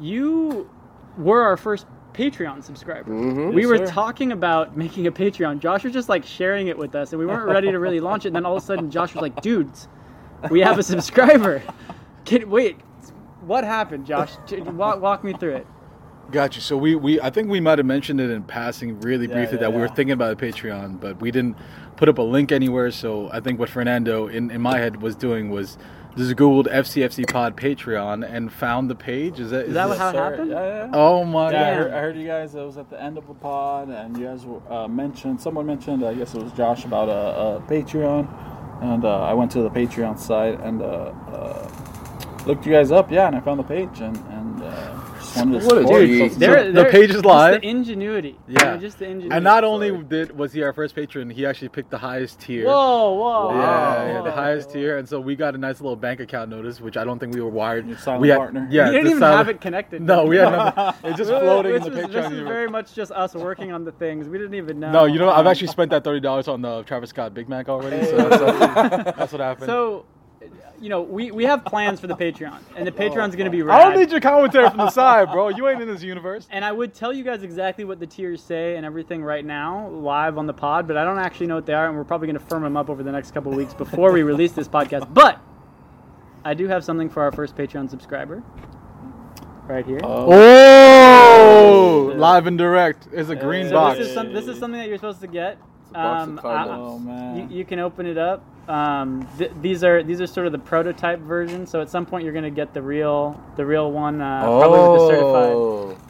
you were our first Patreon subscriber. Mm-hmm. We yes, were sir. talking about making a Patreon. Josh was just, like, sharing it with us, and we weren't ready to really launch it, and then all of a sudden Josh was like, dudes, we have a subscriber. Can, wait, what happened, Josh? Walk, walk me through it. Gotcha. So we, we I think we might have mentioned it in passing really yeah, briefly yeah, that yeah. we were thinking about a Patreon, but we didn't put up a link anywhere. So I think what Fernando in, in my head was doing was just Googled F C F C Pod Patreon and found the page. Is that is, is that how it happened? Yeah, yeah. Oh my yeah, God. I heard, I heard you guys. It was at the end of the pod, and you guys were, uh, mentioned someone mentioned. I guess it was Josh about a, a Patreon, and uh, I went to the Patreon site and uh, uh, looked you guys up. Yeah, and I found the page and and. Uh, One was what forty. Dude, they're, they're, the page is live. Just the ingenuity. Yeah. You know, just the ingenuity. And not only did was he our first patron, he actually picked the highest tier. Whoa, whoa. Yeah, whoa, yeah the highest whoa. tier. And so we got a nice little bank account notice, which I don't think we were wired. Your silent we had, partner. Yeah, you didn't even silent, have it connected. No, we had nothing. It's just floating in the picture. This is very much just us working on the things. We didn't even know. No, you know, I've actually spent that thirty dollars on the Travis Scott Big Mac already. So that's, what, that's what happened. So... You know, we, we have plans for the Patreon, and the Patreon's going to be rad. I don't need your commentary from the side, bro. You ain't in this universe. And I would tell you guys exactly what the tiers say and everything right now, live on the pod, but I don't actually know what they are, and we're probably going to firm them up over the next couple of weeks before we release this podcast. But I do have something for our first Patreon subscriber right here. Oh! oh. Live and direct. It's a green so box. This is, some, this is something that you're supposed to get. Um, I, oh, man. You, you can open it up. Um, th- these are these are sort of the prototype version. So at some point you're gonna get the real the real one, uh, oh. probably with the certified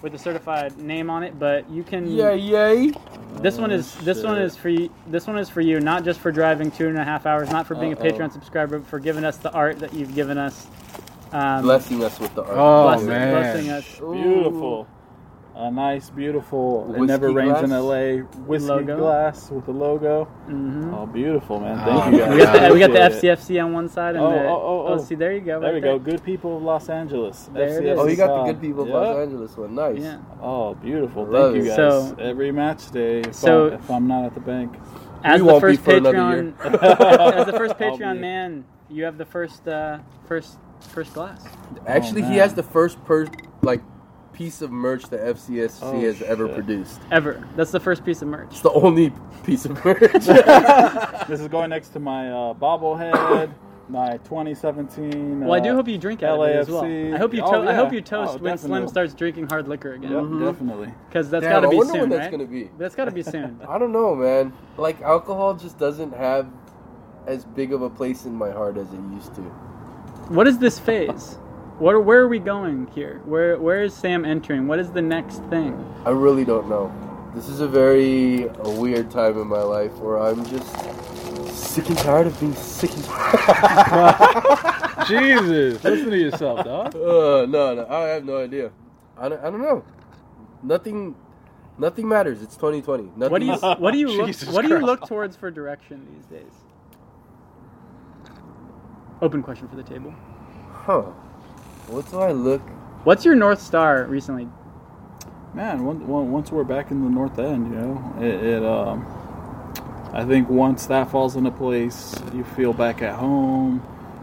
with the certified name on it. But you can yeah yay. This oh, one is shit. this one is for you, this one is for you, not just for driving two and a half hours, not for being Uh-oh. a Patreon subscriber, but for giving us the art that you've given us. Um, blessing us with the art. Oh blessing, man, blessing us. Beautiful. Ooh. A nice, beautiful, whiskey it never rains glass. in L A whiskey logo. glass with the logo. Mm-hmm. Oh, beautiful, man. Thank oh, you guys. We got the, we got the F C F C on one side. and Oh, the, oh, oh, oh. see, there you go. There right we there. go. Good people of Los Angeles. F C F C. Oh, you got the good people of yeah. Los Angeles one. Nice. Yeah. Oh, beautiful. Love Thank you guys. So, every match day, if, so, I'm, if I'm not at the bank. As the first Patreon, as the first Patreon man, you have the first uh, first first glass. Actually, oh, he has the first, per like, piece of merch that F C S C oh, has ever shit. produced. Ever. That's the first piece of merch. It's the only piece of merch. This is going next to my uh, bobblehead, my twenty seventeen. Well, uh, I do hope you drink out L A F C. Of it as well. I hope you, to- oh, yeah. I hope you toast oh, when Slim starts drinking hard liquor again. Yep, mm-hmm. Definitely. Because that's got to be soon, I wonder when that's right? going to be. That's got to be soon. I don't know, man. Like, alcohol just doesn't have as big of a place in my heart as it used to. What is this phase? What are, where are we going here? Where where is Sam entering? What is the next thing? I really don't know. This is a very a weird time in my life where I'm just sick and tired of being sick and tired. Jesus, listen to yourself, dog. Uh, no, no, I have no idea. I don't, I don't know. Nothing, nothing matters. It's twenty twenty. Nothing what do you what do you look, what do you look towards for direction these days? Open question for the table. Huh. What do I look? What's your North Star recently? Man, one, one, once we're back in the North End, you know, it, it. Um, I think once that falls into place, you feel back at home.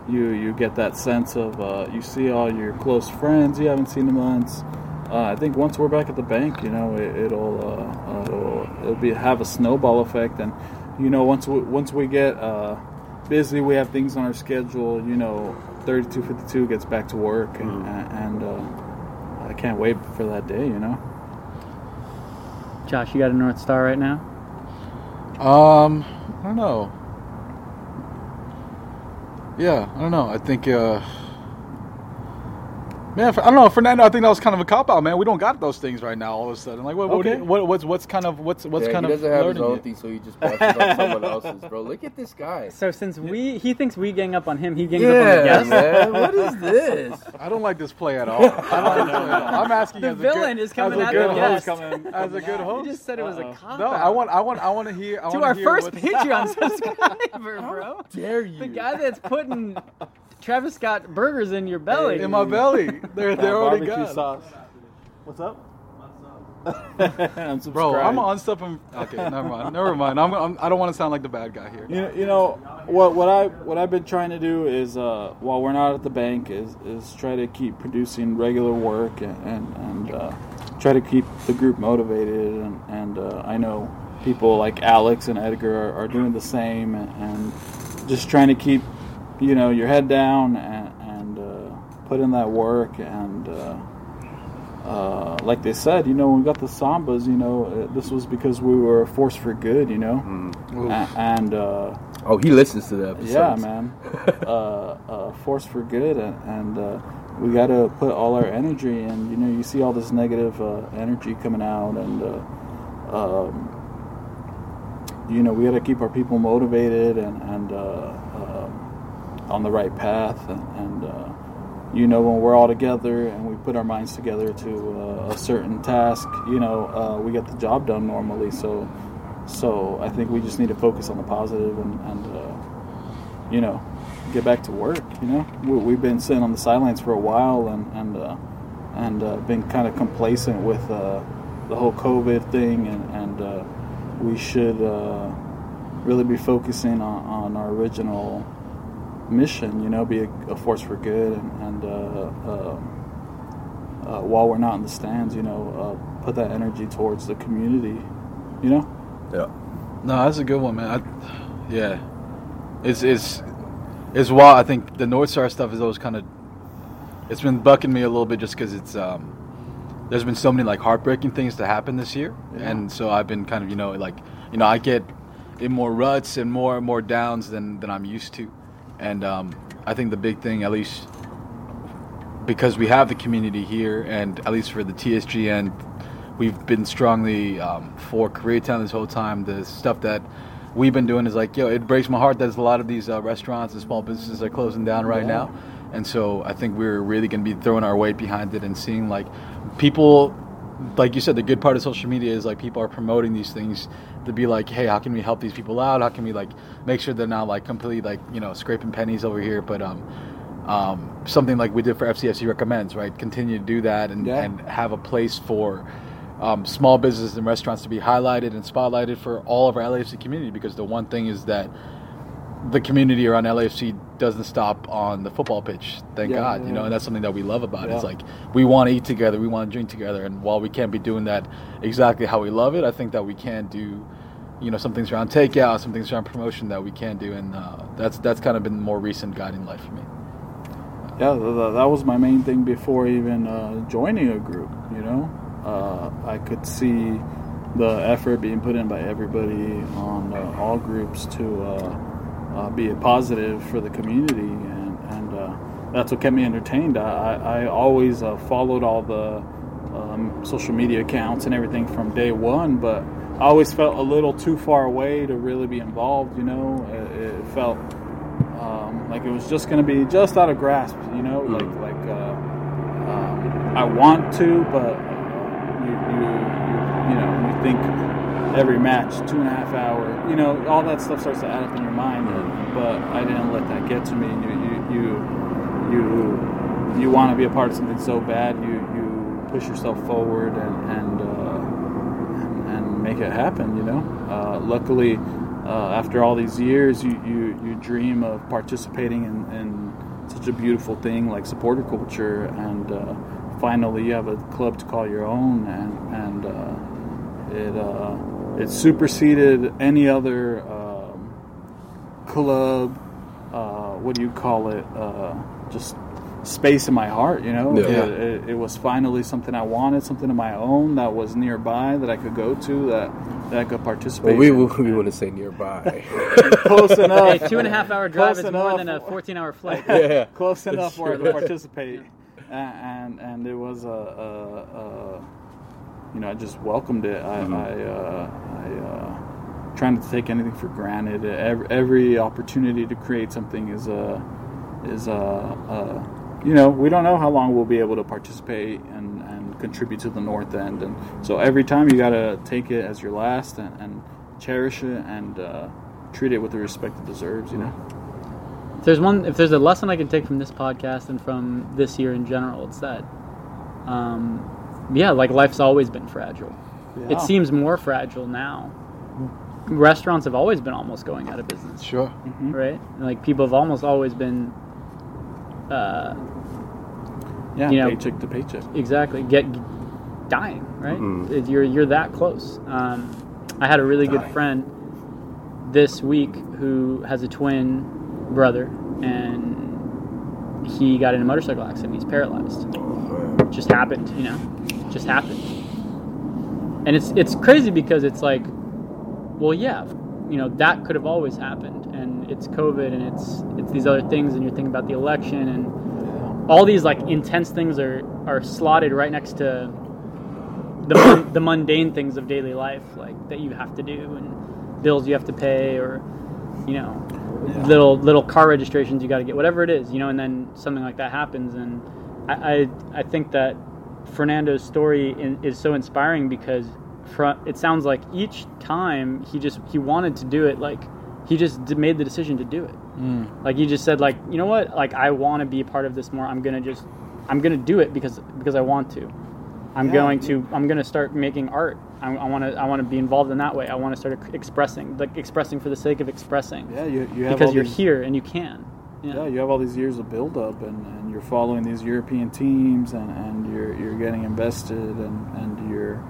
You you get that sense of uh, you see all your close friends you haven't seen in months. Uh, I think once we're back at the bank, you know, it, it'll uh, it'll it'll be have a snowball effect, and you know, once we, once we get uh, busy, we have things on our schedule, you know. thirty-two fifty-two gets back to work, and, mm. and uh, I can't wait for that day, you know? Josh, you got a North Star right now? Um, I don't know. Yeah, I don't know. I think, uh... Man, I don't know, Fernando. I think that was kind of a cop out, man. We don't got those things right now. All of a sudden, like, what, okay. what, what what's what's kind of what's what's yeah, kind of. He doesn't of have his own it. thing, so he just passes on someone else's. Bro, look at this guy. So since we he thinks we gang up on him, he gangs yeah, up on the guests. Man, what is this? I don't like this play at all. I don't know. I'm asking. The as villain a good, is coming as a good host. Coming, as a good host, you just said it was Uh-oh. a cop. No, I want I want I want to hear I to our hear first Patreon subscriber, bro. How dare you? The guy that's putting Travis Scott burgers in your belly. In my belly. They're, they're already gone. Sauce. What's up? What's up? I'm Bro, I'm unstuffing. Okay, never mind. Never mind. I'm, I'm, I don't want to sound like the bad guy here. You know, you know what? What I what I've been trying to do is, uh, while we're not at the bank, is is try to keep producing regular work and and, and uh, try to keep the group motivated. And and uh, I know people like Alex and Edgar are, are doing the same, and, and just trying to keep, you know, your head down and. Put in that work, and uh, uh, like they said, you know, when we got the Sambas, you know, this was because we were a force for good, you know. Mm. A- and uh, oh, he listens to the episodes. Yeah, man, uh, uh, force for good, and, and uh, we got to put all our energy in. You know, you see all this negative uh, energy coming out, and uh, um, you know, we got to keep our people motivated and, and uh, um, on the right path, and. and uh, you know, when we're all together and we put our minds together to uh, a certain task, you know, uh, we get the job done normally. So, so I think we just need to focus on the positive and, and uh, you know, get back to work. You know, we, we've been sitting on the sidelines for a while and and uh, and uh, been kind of complacent with uh, the whole COVID thing, and, and uh, we should uh, really be focusing on, on our original mission, you know, be a, a force for good, and, and uh, uh, uh, while we're not in the stands, you know, uh, put that energy towards the community, you know? Yeah. No, that's a good one, man. I, yeah. It's, it's, it's wild. I think the North Star stuff is always kind of, it's been bucking me a little bit just because it's, um, there's been so many, like, heartbreaking things to happen this year, yeah. And so I've been kind of, you know, like, you know, I get in more ruts and more more downs than, than I'm used to. And um, I think the big thing, at least because we have the community here, and at least for the T S G, and we've been strongly um, for Koreatown this whole time, the stuff that we've been doing is like, yo, it breaks my heart that a lot of these uh, restaurants and small businesses are closing down right yeah. now. And so I think we're really going to be throwing our weight behind it and seeing, like, people, like you said, the good part of social media is, like, people are promoting these things to be like, hey, how can we help these people out? How can we, like, make sure they're not, like, completely, like, you know, scraping pennies over here? But um, um, something like we did for F C F C Recommends, right? Continue to do that and, yeah. and have a place for um, small businesses and restaurants to be highlighted and spotlighted for all of our L A F C community, because the one thing is that the community around L A F C doesn't stop on the football pitch, thank yeah, God, yeah, you know, and that's something that we love about yeah. it. It's like, we want to eat together, we want to drink together, and while we can't be doing that exactly how we love it, I think that we can do, you know, some things around takeout, some things around promotion that we can do, and uh, that's that's kind of been the more recent guiding light for me. Yeah, the, the, that was my main thing before even uh, joining a group, you know. Uh, I could see the effort being put in by everybody on uh, all groups to... Uh, Uh, be a positive for the community, and, and uh, that's what kept me entertained. I, I always uh, followed all the um, social media accounts and everything from day one, but I always felt a little too far away to really be involved, you know. It, it felt um, like it was just going to be just out of grasp, you know, like like uh, um, I want to, but you, you, you know, you think... every match, two and a half hour, you know, all that stuff starts to add up in your mind. But I didn't let that get to me. You, you, you, you, you want to be a part of something so bad, you, you push yourself forward and and, uh, and, and make it happen. You know, uh, luckily, uh, after all these years, you, you, you dream of participating in, in such a beautiful thing like supporter culture, and uh, finally you have a club to call your own, and and uh, it. Uh, It superseded any other um, club, uh, what do you call it, uh, just space in my heart, you know? Yeah. It, it, it was finally something I wanted, something of my own that was nearby, that I could go to, that, that I could participate well, we, in. We, we wouldn't say nearby. Close enough. A two and a half hour drive Close is more than a fourteen hour flight. Yeah. Close enough for sure. I could participate. Yeah. And, and it was a... a, a You know, I just welcomed it. I, mm-hmm. I, uh, I uh, trying to take anything for granted. Every, every opportunity to create something is a, uh, is a, uh, uh, you know, we don't know how long we'll be able to participate and, and contribute to the North End. And so every time you gotta take it as your last and, and cherish it and uh, treat it with the respect it deserves. You know, if there's one, if there's a lesson I can take from this podcast and from this year in general, it's that. Um, Yeah, like life's always been fragile. Yeah. It seems more fragile now. Restaurants have always been almost going out of business. Sure. Mm-hmm. Right? Like people have almost always been, uh, yeah, you know, paycheck to paycheck. Exactly. Get dying. Right? Mm-hmm. You're you're that close. Um, I had a really dying. good friend this week who has a twin brother, and he got in a motorcycle accident. He's paralyzed. It just happened, you know. Just happened, and it's it's crazy because it's like, well, yeah, you know, that could have always happened, and it's COVID, and it's it's these other things, and you're thinking about the election, and all these like intense things are, are slotted right next to the mon- the mundane things of daily life, like that you have to do and bills you have to pay, or you know, yeah. little little car registrations you got to get, whatever it is, you know. And then something like that happens, and I I, I think that Fernando's story in, is so inspiring because from, it sounds like each time he just he wanted to do it, like he just made the decision to do it. Mm. Like he just said, like, you know what, like I want to be a part of this more. I'm gonna just I'm gonna do it because because I want to. I'm yeah, going yeah. to I'm gonna start making art. I, I want to I want to be involved in that way. I want to start expressing, like expressing for the sake of expressing. Yeah, you, you have because you're these, here and you can. Yeah. yeah, you have all these years of build up, and, and you're following these European teams, and, and you're you're getting invested, and and you're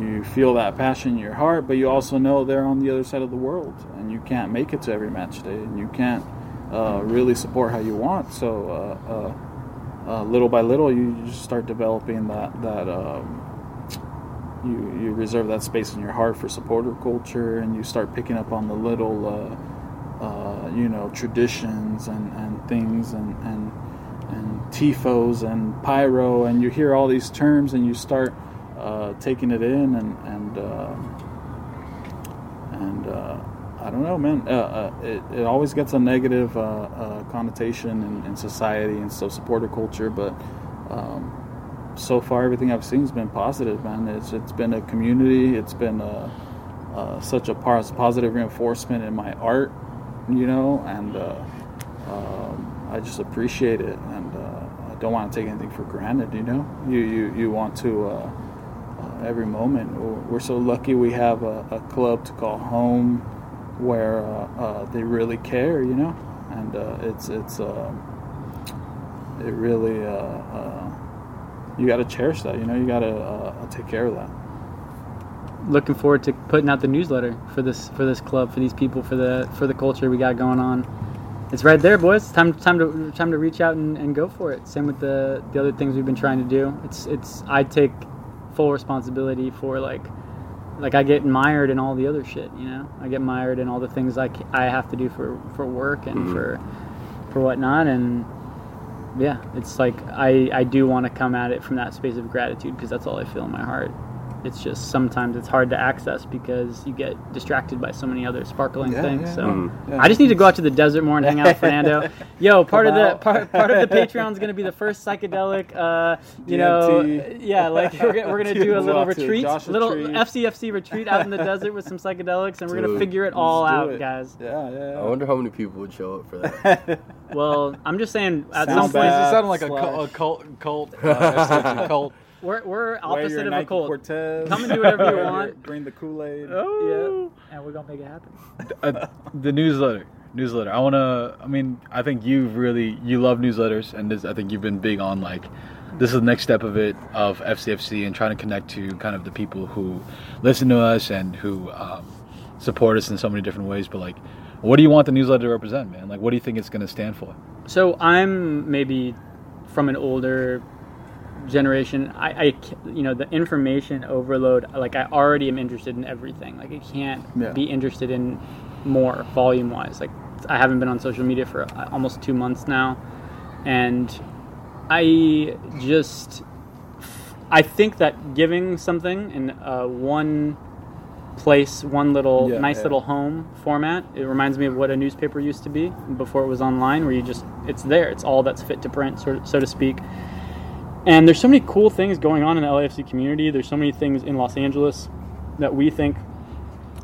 you feel that passion in your heart, but you also know they're on the other side of the world, and you can't make it to every match day, and you can't uh, really support how you want. So uh, uh, uh, little by little, you, you just start developing that that. Um, You, you reserve that space in your heart for supporter culture, and you start picking up on the little, uh, uh, you know, traditions and, and things and, and and TIFOs and pyro, and you hear all these terms, and you start uh, taking it in, and and uh, and uh, I don't know, man. Uh, uh, it it always gets a negative uh, uh, connotation in, in society, and so supporter culture, but. Um, So far, everything I've seen has been positive, man. It's it's been a community. It's been a, uh, such a positive reinforcement in my art, you know. And uh, um, I just appreciate it, and uh, I don't want to take anything for granted, you know. You you, you want to uh, uh, every moment. We're so lucky we have a, a club to call home, where uh, uh, they really care, you know. And uh, it's it's uh, it really. Uh, uh, You got to cherish that, you know. You got to uh, take care of that. Looking forward to putting out the newsletter for this for this club, for these people, for the for the culture we got going on. It's right there, boys. It's time time to time to reach out and, and go for it. Same with the the other things we've been trying to do. It's it's I take full responsibility for like like I get mired in all the other shit, you know. I get mired in all the things I I have to do for, for work and mm-hmm. for for whatnot and. Yeah, it's like I, I do want to come at it from that space of gratitude because that's all I feel in my heart. It's just sometimes it's hard to access because you get distracted by so many other sparkling yeah, things. Yeah, so mm, yeah. I just need to go out to the desert more and hang out with Fernando. Yo, part come of the part, part of the Patreon is going to be the first psychedelic, uh, you D M T. Know, yeah, like we're gonna, we're gonna do a little retreat, a little retreat. F C F C retreat out in the desert with some psychedelics, and Dude, we're gonna figure it all out, it. guys. Yeah, yeah, yeah. I wonder how many people would show up for that. Well, I'm just saying, at Sounds some point, it sounded like slash. a cult, cult, uh, cult. We're we're opposite of Nike a cult. Cortez. Come and do whatever you want. Bring the Kool-Aid. Oh. Yeah, and we're gonna make it happen. Uh, the newsletter, newsletter. I wanna. I mean, I think you've really you love newsletters, and this, I think you've been big on like this is the next step of it of F C F C and trying to connect to kind of the people who listen to us and who um, support us in so many different ways. But like, what do you want the newsletter to represent, man? Like, what do you think it's gonna stand for? So I'm maybe from an older. generation I, I you know the information overload, like I already am interested in everything, like I can't yeah. be interested in more volume wise. Like I haven't been on social media for almost two months now, and I just I think that giving something in uh, one place, one little yeah, nice yeah. little home format, it reminds me of what a newspaper used to be before it was online, where you just it's there, it's all that's fit to print, so, so to speak. And there's so many cool things going on in the L A F C community. There's so many things in Los Angeles that we think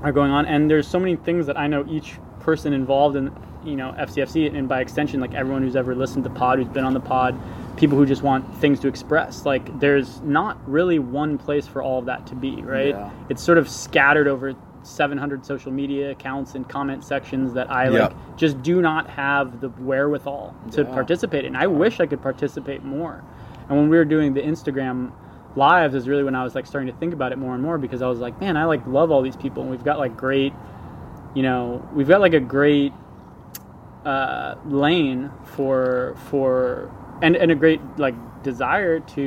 are going on. And there's so many things that I know each person involved in, you know, F C F C, and by extension, like everyone who's ever listened to pod, who's been on the pod, people who just want things to express. Like there's not really one place for all of that to be, right? Yeah. It's sort of scattered over seven hundred social media accounts and comment sections that I like yeah. just do not have the wherewithal to yeah. participate in. I wish I could participate more. And when we were doing the Instagram lives is really when I was like starting to think about it more and more, because I was like, man, I like love all these people, and we've got like great, you know, we've got like a great uh, lane for for and, and a great like desire to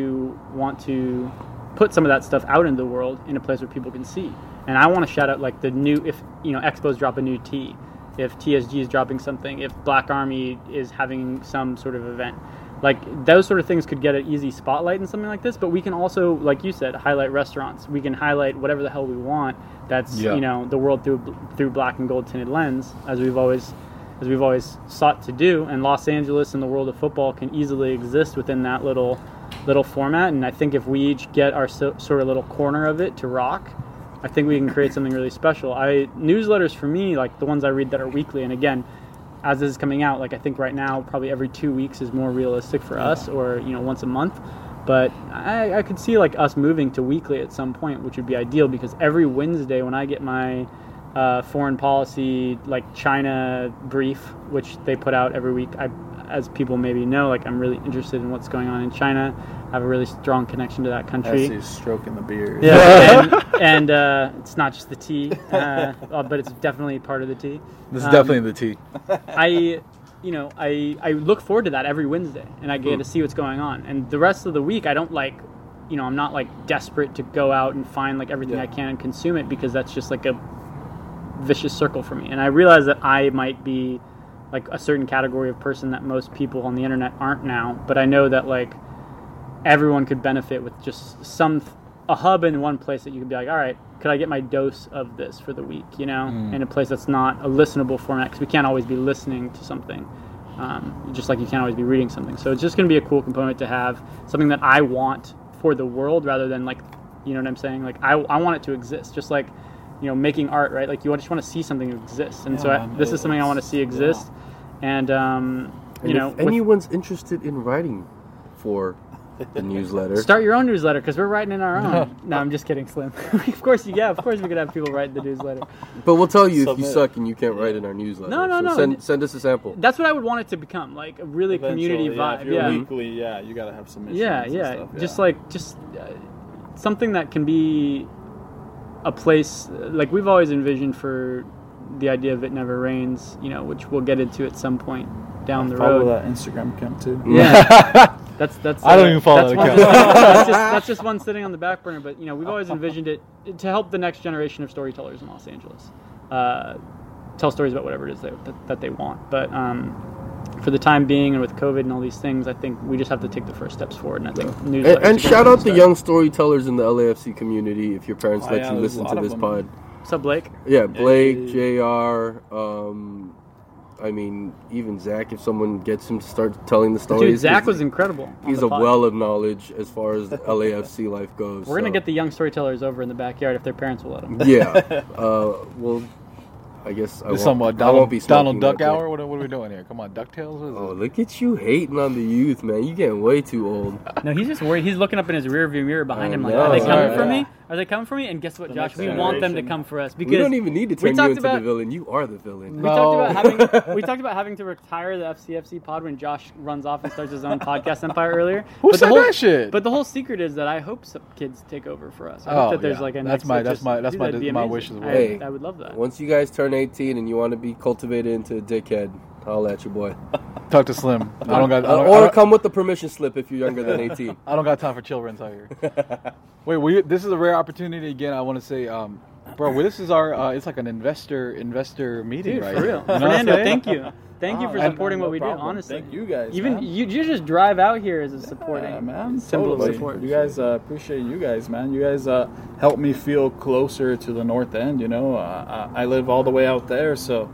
want to put some of that stuff out in the world in a place where people can see. And I want to shout out like the new, if you know, Expos drop a new tee, if T S G is dropping something, if Black Army is having some sort of event. Like, those sort of things could get an easy spotlight in something like this, but we can also, like you said, highlight restaurants. We can highlight whatever the hell we want that's, yeah. you know, the world through through black and gold tinted lens, as we've always as we've always sought to do. And Los Angeles and the world of football can easily exist within that little little format. And I think if we each get our so, sort of little corner of it to rock, I think we can create something really special. I newsletters for me, like the ones I read that are weekly, and again, as this is coming out, like I think right now probably every two weeks is more realistic for us, or you know once a month. But I, I could see like us moving to weekly at some point, which would be ideal, because every Wednesday when I get my uh, foreign policy, like China brief, which they put out every week, I, as people maybe know, like I'm really interested in what's going on in China. I have a really strong connection to that country. He's stroking the beard. Yeah, and, and uh, it's not just the tea, uh, but it's definitely part of the tea. This is um, definitely the tea. I. You know, I, I look forward to that every Wednesday, and I get mm. to see what's going on. And the rest of the week, I don't like, you know, I'm not like desperate to go out and find like everything yeah. I can and consume it, because that's just like a vicious circle for me. And I realize that I might be like a certain category of person that most people on the internet aren't now, but I know that like everyone could benefit with just some, a hub in one place that you can be like, all right, could I get my dose of this for the week, you know, mm. in a place that's not a listenable format, because we can't always be listening to something, um, just like you can't always be reading something. So it's just going to be a cool component to have, something that I want for the world rather than like, you know what I'm saying? Like I, I want it to exist, just like, you know, making art, right? Like you just want to see something exist. And yeah, so I, this is something I want to see exist. Yeah. And, um, and you know, if anyone's with, interested in writing for the newsletter. Start your own newsletter, because we're writing in our own. No, I'm just kidding, Slim. Of course, yeah, of course we could have people write the newsletter. But we'll tell you Submit. If you suck and you can't write in our newsletter. No, no, so no. Send, send us a sample. That's what I would want it to become, like a really Eventually, community yeah, vibe. If you're yeah, weekly, yeah, you got to have submissions. Yeah, yeah. And stuff, just yeah. like just uh, something that can be a place, like we've always envisioned for the idea of It Never Rains, you know, which we'll get into at some point down the follow road. Follow that Instagram account too. Yeah. That's that's. I don't uh, even follow that account. That's, that's just one sitting on the back burner. But you know, we've always envisioned it to help the next generation of storytellers in Los Angeles uh, tell stories about whatever it is they, that, that they want. But um, for the time being, and with COVID and all these things, I think we just have to take the first steps forward. And I think yeah. and, and shout out the young storytellers in the L A F C community. If your parents oh, let yeah, you listen to this pod, what's up, Blake? Yeah, Blake, hey. J R. Um, I mean, even Zach, if someone gets him to start telling the stories. Dude, Zach was incredible. He's a well of knowledge as far as L A F C life goes. We're so. Going to get the young storytellers over in the backyard if their parents will let them. Yeah. uh, well, I guess I won't, some, uh, Donald, I won't be Donald Duck Hour? What, what are we doing here? Come on, DuckTales? What is oh, it? Look at you hating on the youth, man. You're getting way too old. No, he's just worried. He's looking up in his rearview mirror behind oh, him like, no, are they coming right, for yeah. me? Are they coming for me? And guess what, the Josh? We want them to come for us. Because we don't even need to turn you into about, the villain. You are the villain. No. We, talked about having, we talked about having to retire the F C F C pod when Josh runs off and starts his own podcast empire earlier. Who but said whole, that shit? But the whole secret is that I hope some kids take over for us. I hope oh, that there's yeah. like a that's my that's my that's my my wish as well. Hey, I would love that. Once you guys turn eighteen and you want to be cultivated into a dickhead, holla at your boy. Talk to Slim. I don't got. I don't, or I don't, come with the permission slip if you're younger than eighteen. I don't got time for children's out here. Wait, we, this is a rare opportunity again. I want to say, um, bro, well, this is our. Uh, it's like an investor investor meeting, dude, right? For real, you know Fernando. Thank you, thank oh, you for supporting no what we problem. do. Honestly, thank you guys. Even man. you, you just drive out here as a supporting yeah, man. Symbol totally. of support. You guys uh, appreciate you guys, man. You guys uh, help me feel closer to the North End. You know, uh, I live all the way out there, so.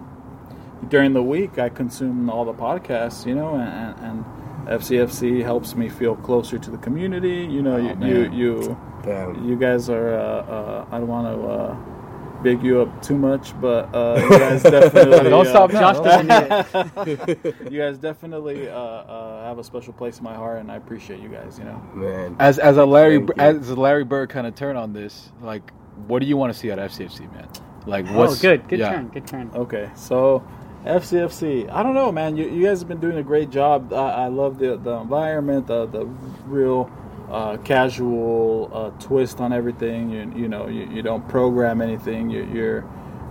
During the week, I consume all the podcasts, you know, and, and F C F C helps me feel closer to the community. You know, oh, you, you you Damn. you guys are. Uh, uh, I don't want to uh, big you up too much, but uh, you guys definitely don't uh, stop. Josh doesn't need it. You guys definitely uh, uh, have a special place in my heart, and I appreciate you guys. You know, man. As as a Larry as a Larry Bird kind of turn on this, like, what do you want to see out of F C F C, man? Like, what's oh, good, good yeah. turn, good turn. Okay, so. F C F C, I don't know, man. You, you guys have been doing a great job. I, I love the the environment, the the real uh, casual uh, twist on everything. You you know you, you don't program anything. You, you're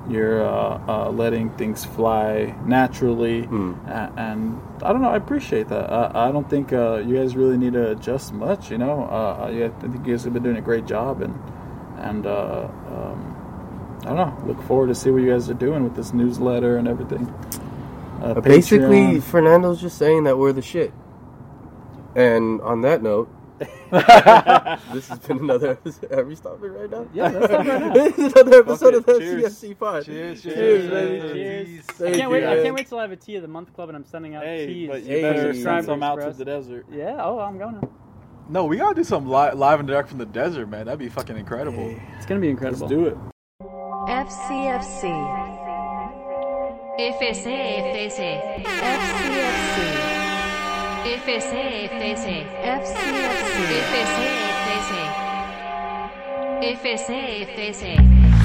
you're uh, uh, letting things fly naturally, mm. and, and I don't know. I appreciate that. I, I don't think uh, you guys really need to adjust much. You know, uh, you, I think you guys have been doing a great job, and and. Uh, um, I don't know. Look forward to see what you guys are doing with this newsletter and everything. Uh, Basically, Fernando's just saying that we're the shit. And on that note, this has been another episode. Are we stopping right now? Yeah, that's not right now. This is another episode okay, of the F C F C Pod. Cheers, cheers, cheers. cheers, cheers. cheers. Thank I can't you, wait. Man. I can't wait till I have a tea of the month club and I'm sending out hey, teas. But you hey, better send some out to the desert. Yeah. Oh, I'm going to. No, we gotta do something li- live and direct from the desert, man. That'd be fucking incredible. Hey. It's gonna be incredible. Let's do it. F C F C. F C F C. F C F C. F C F C. F C F C. F C F C. F C F C.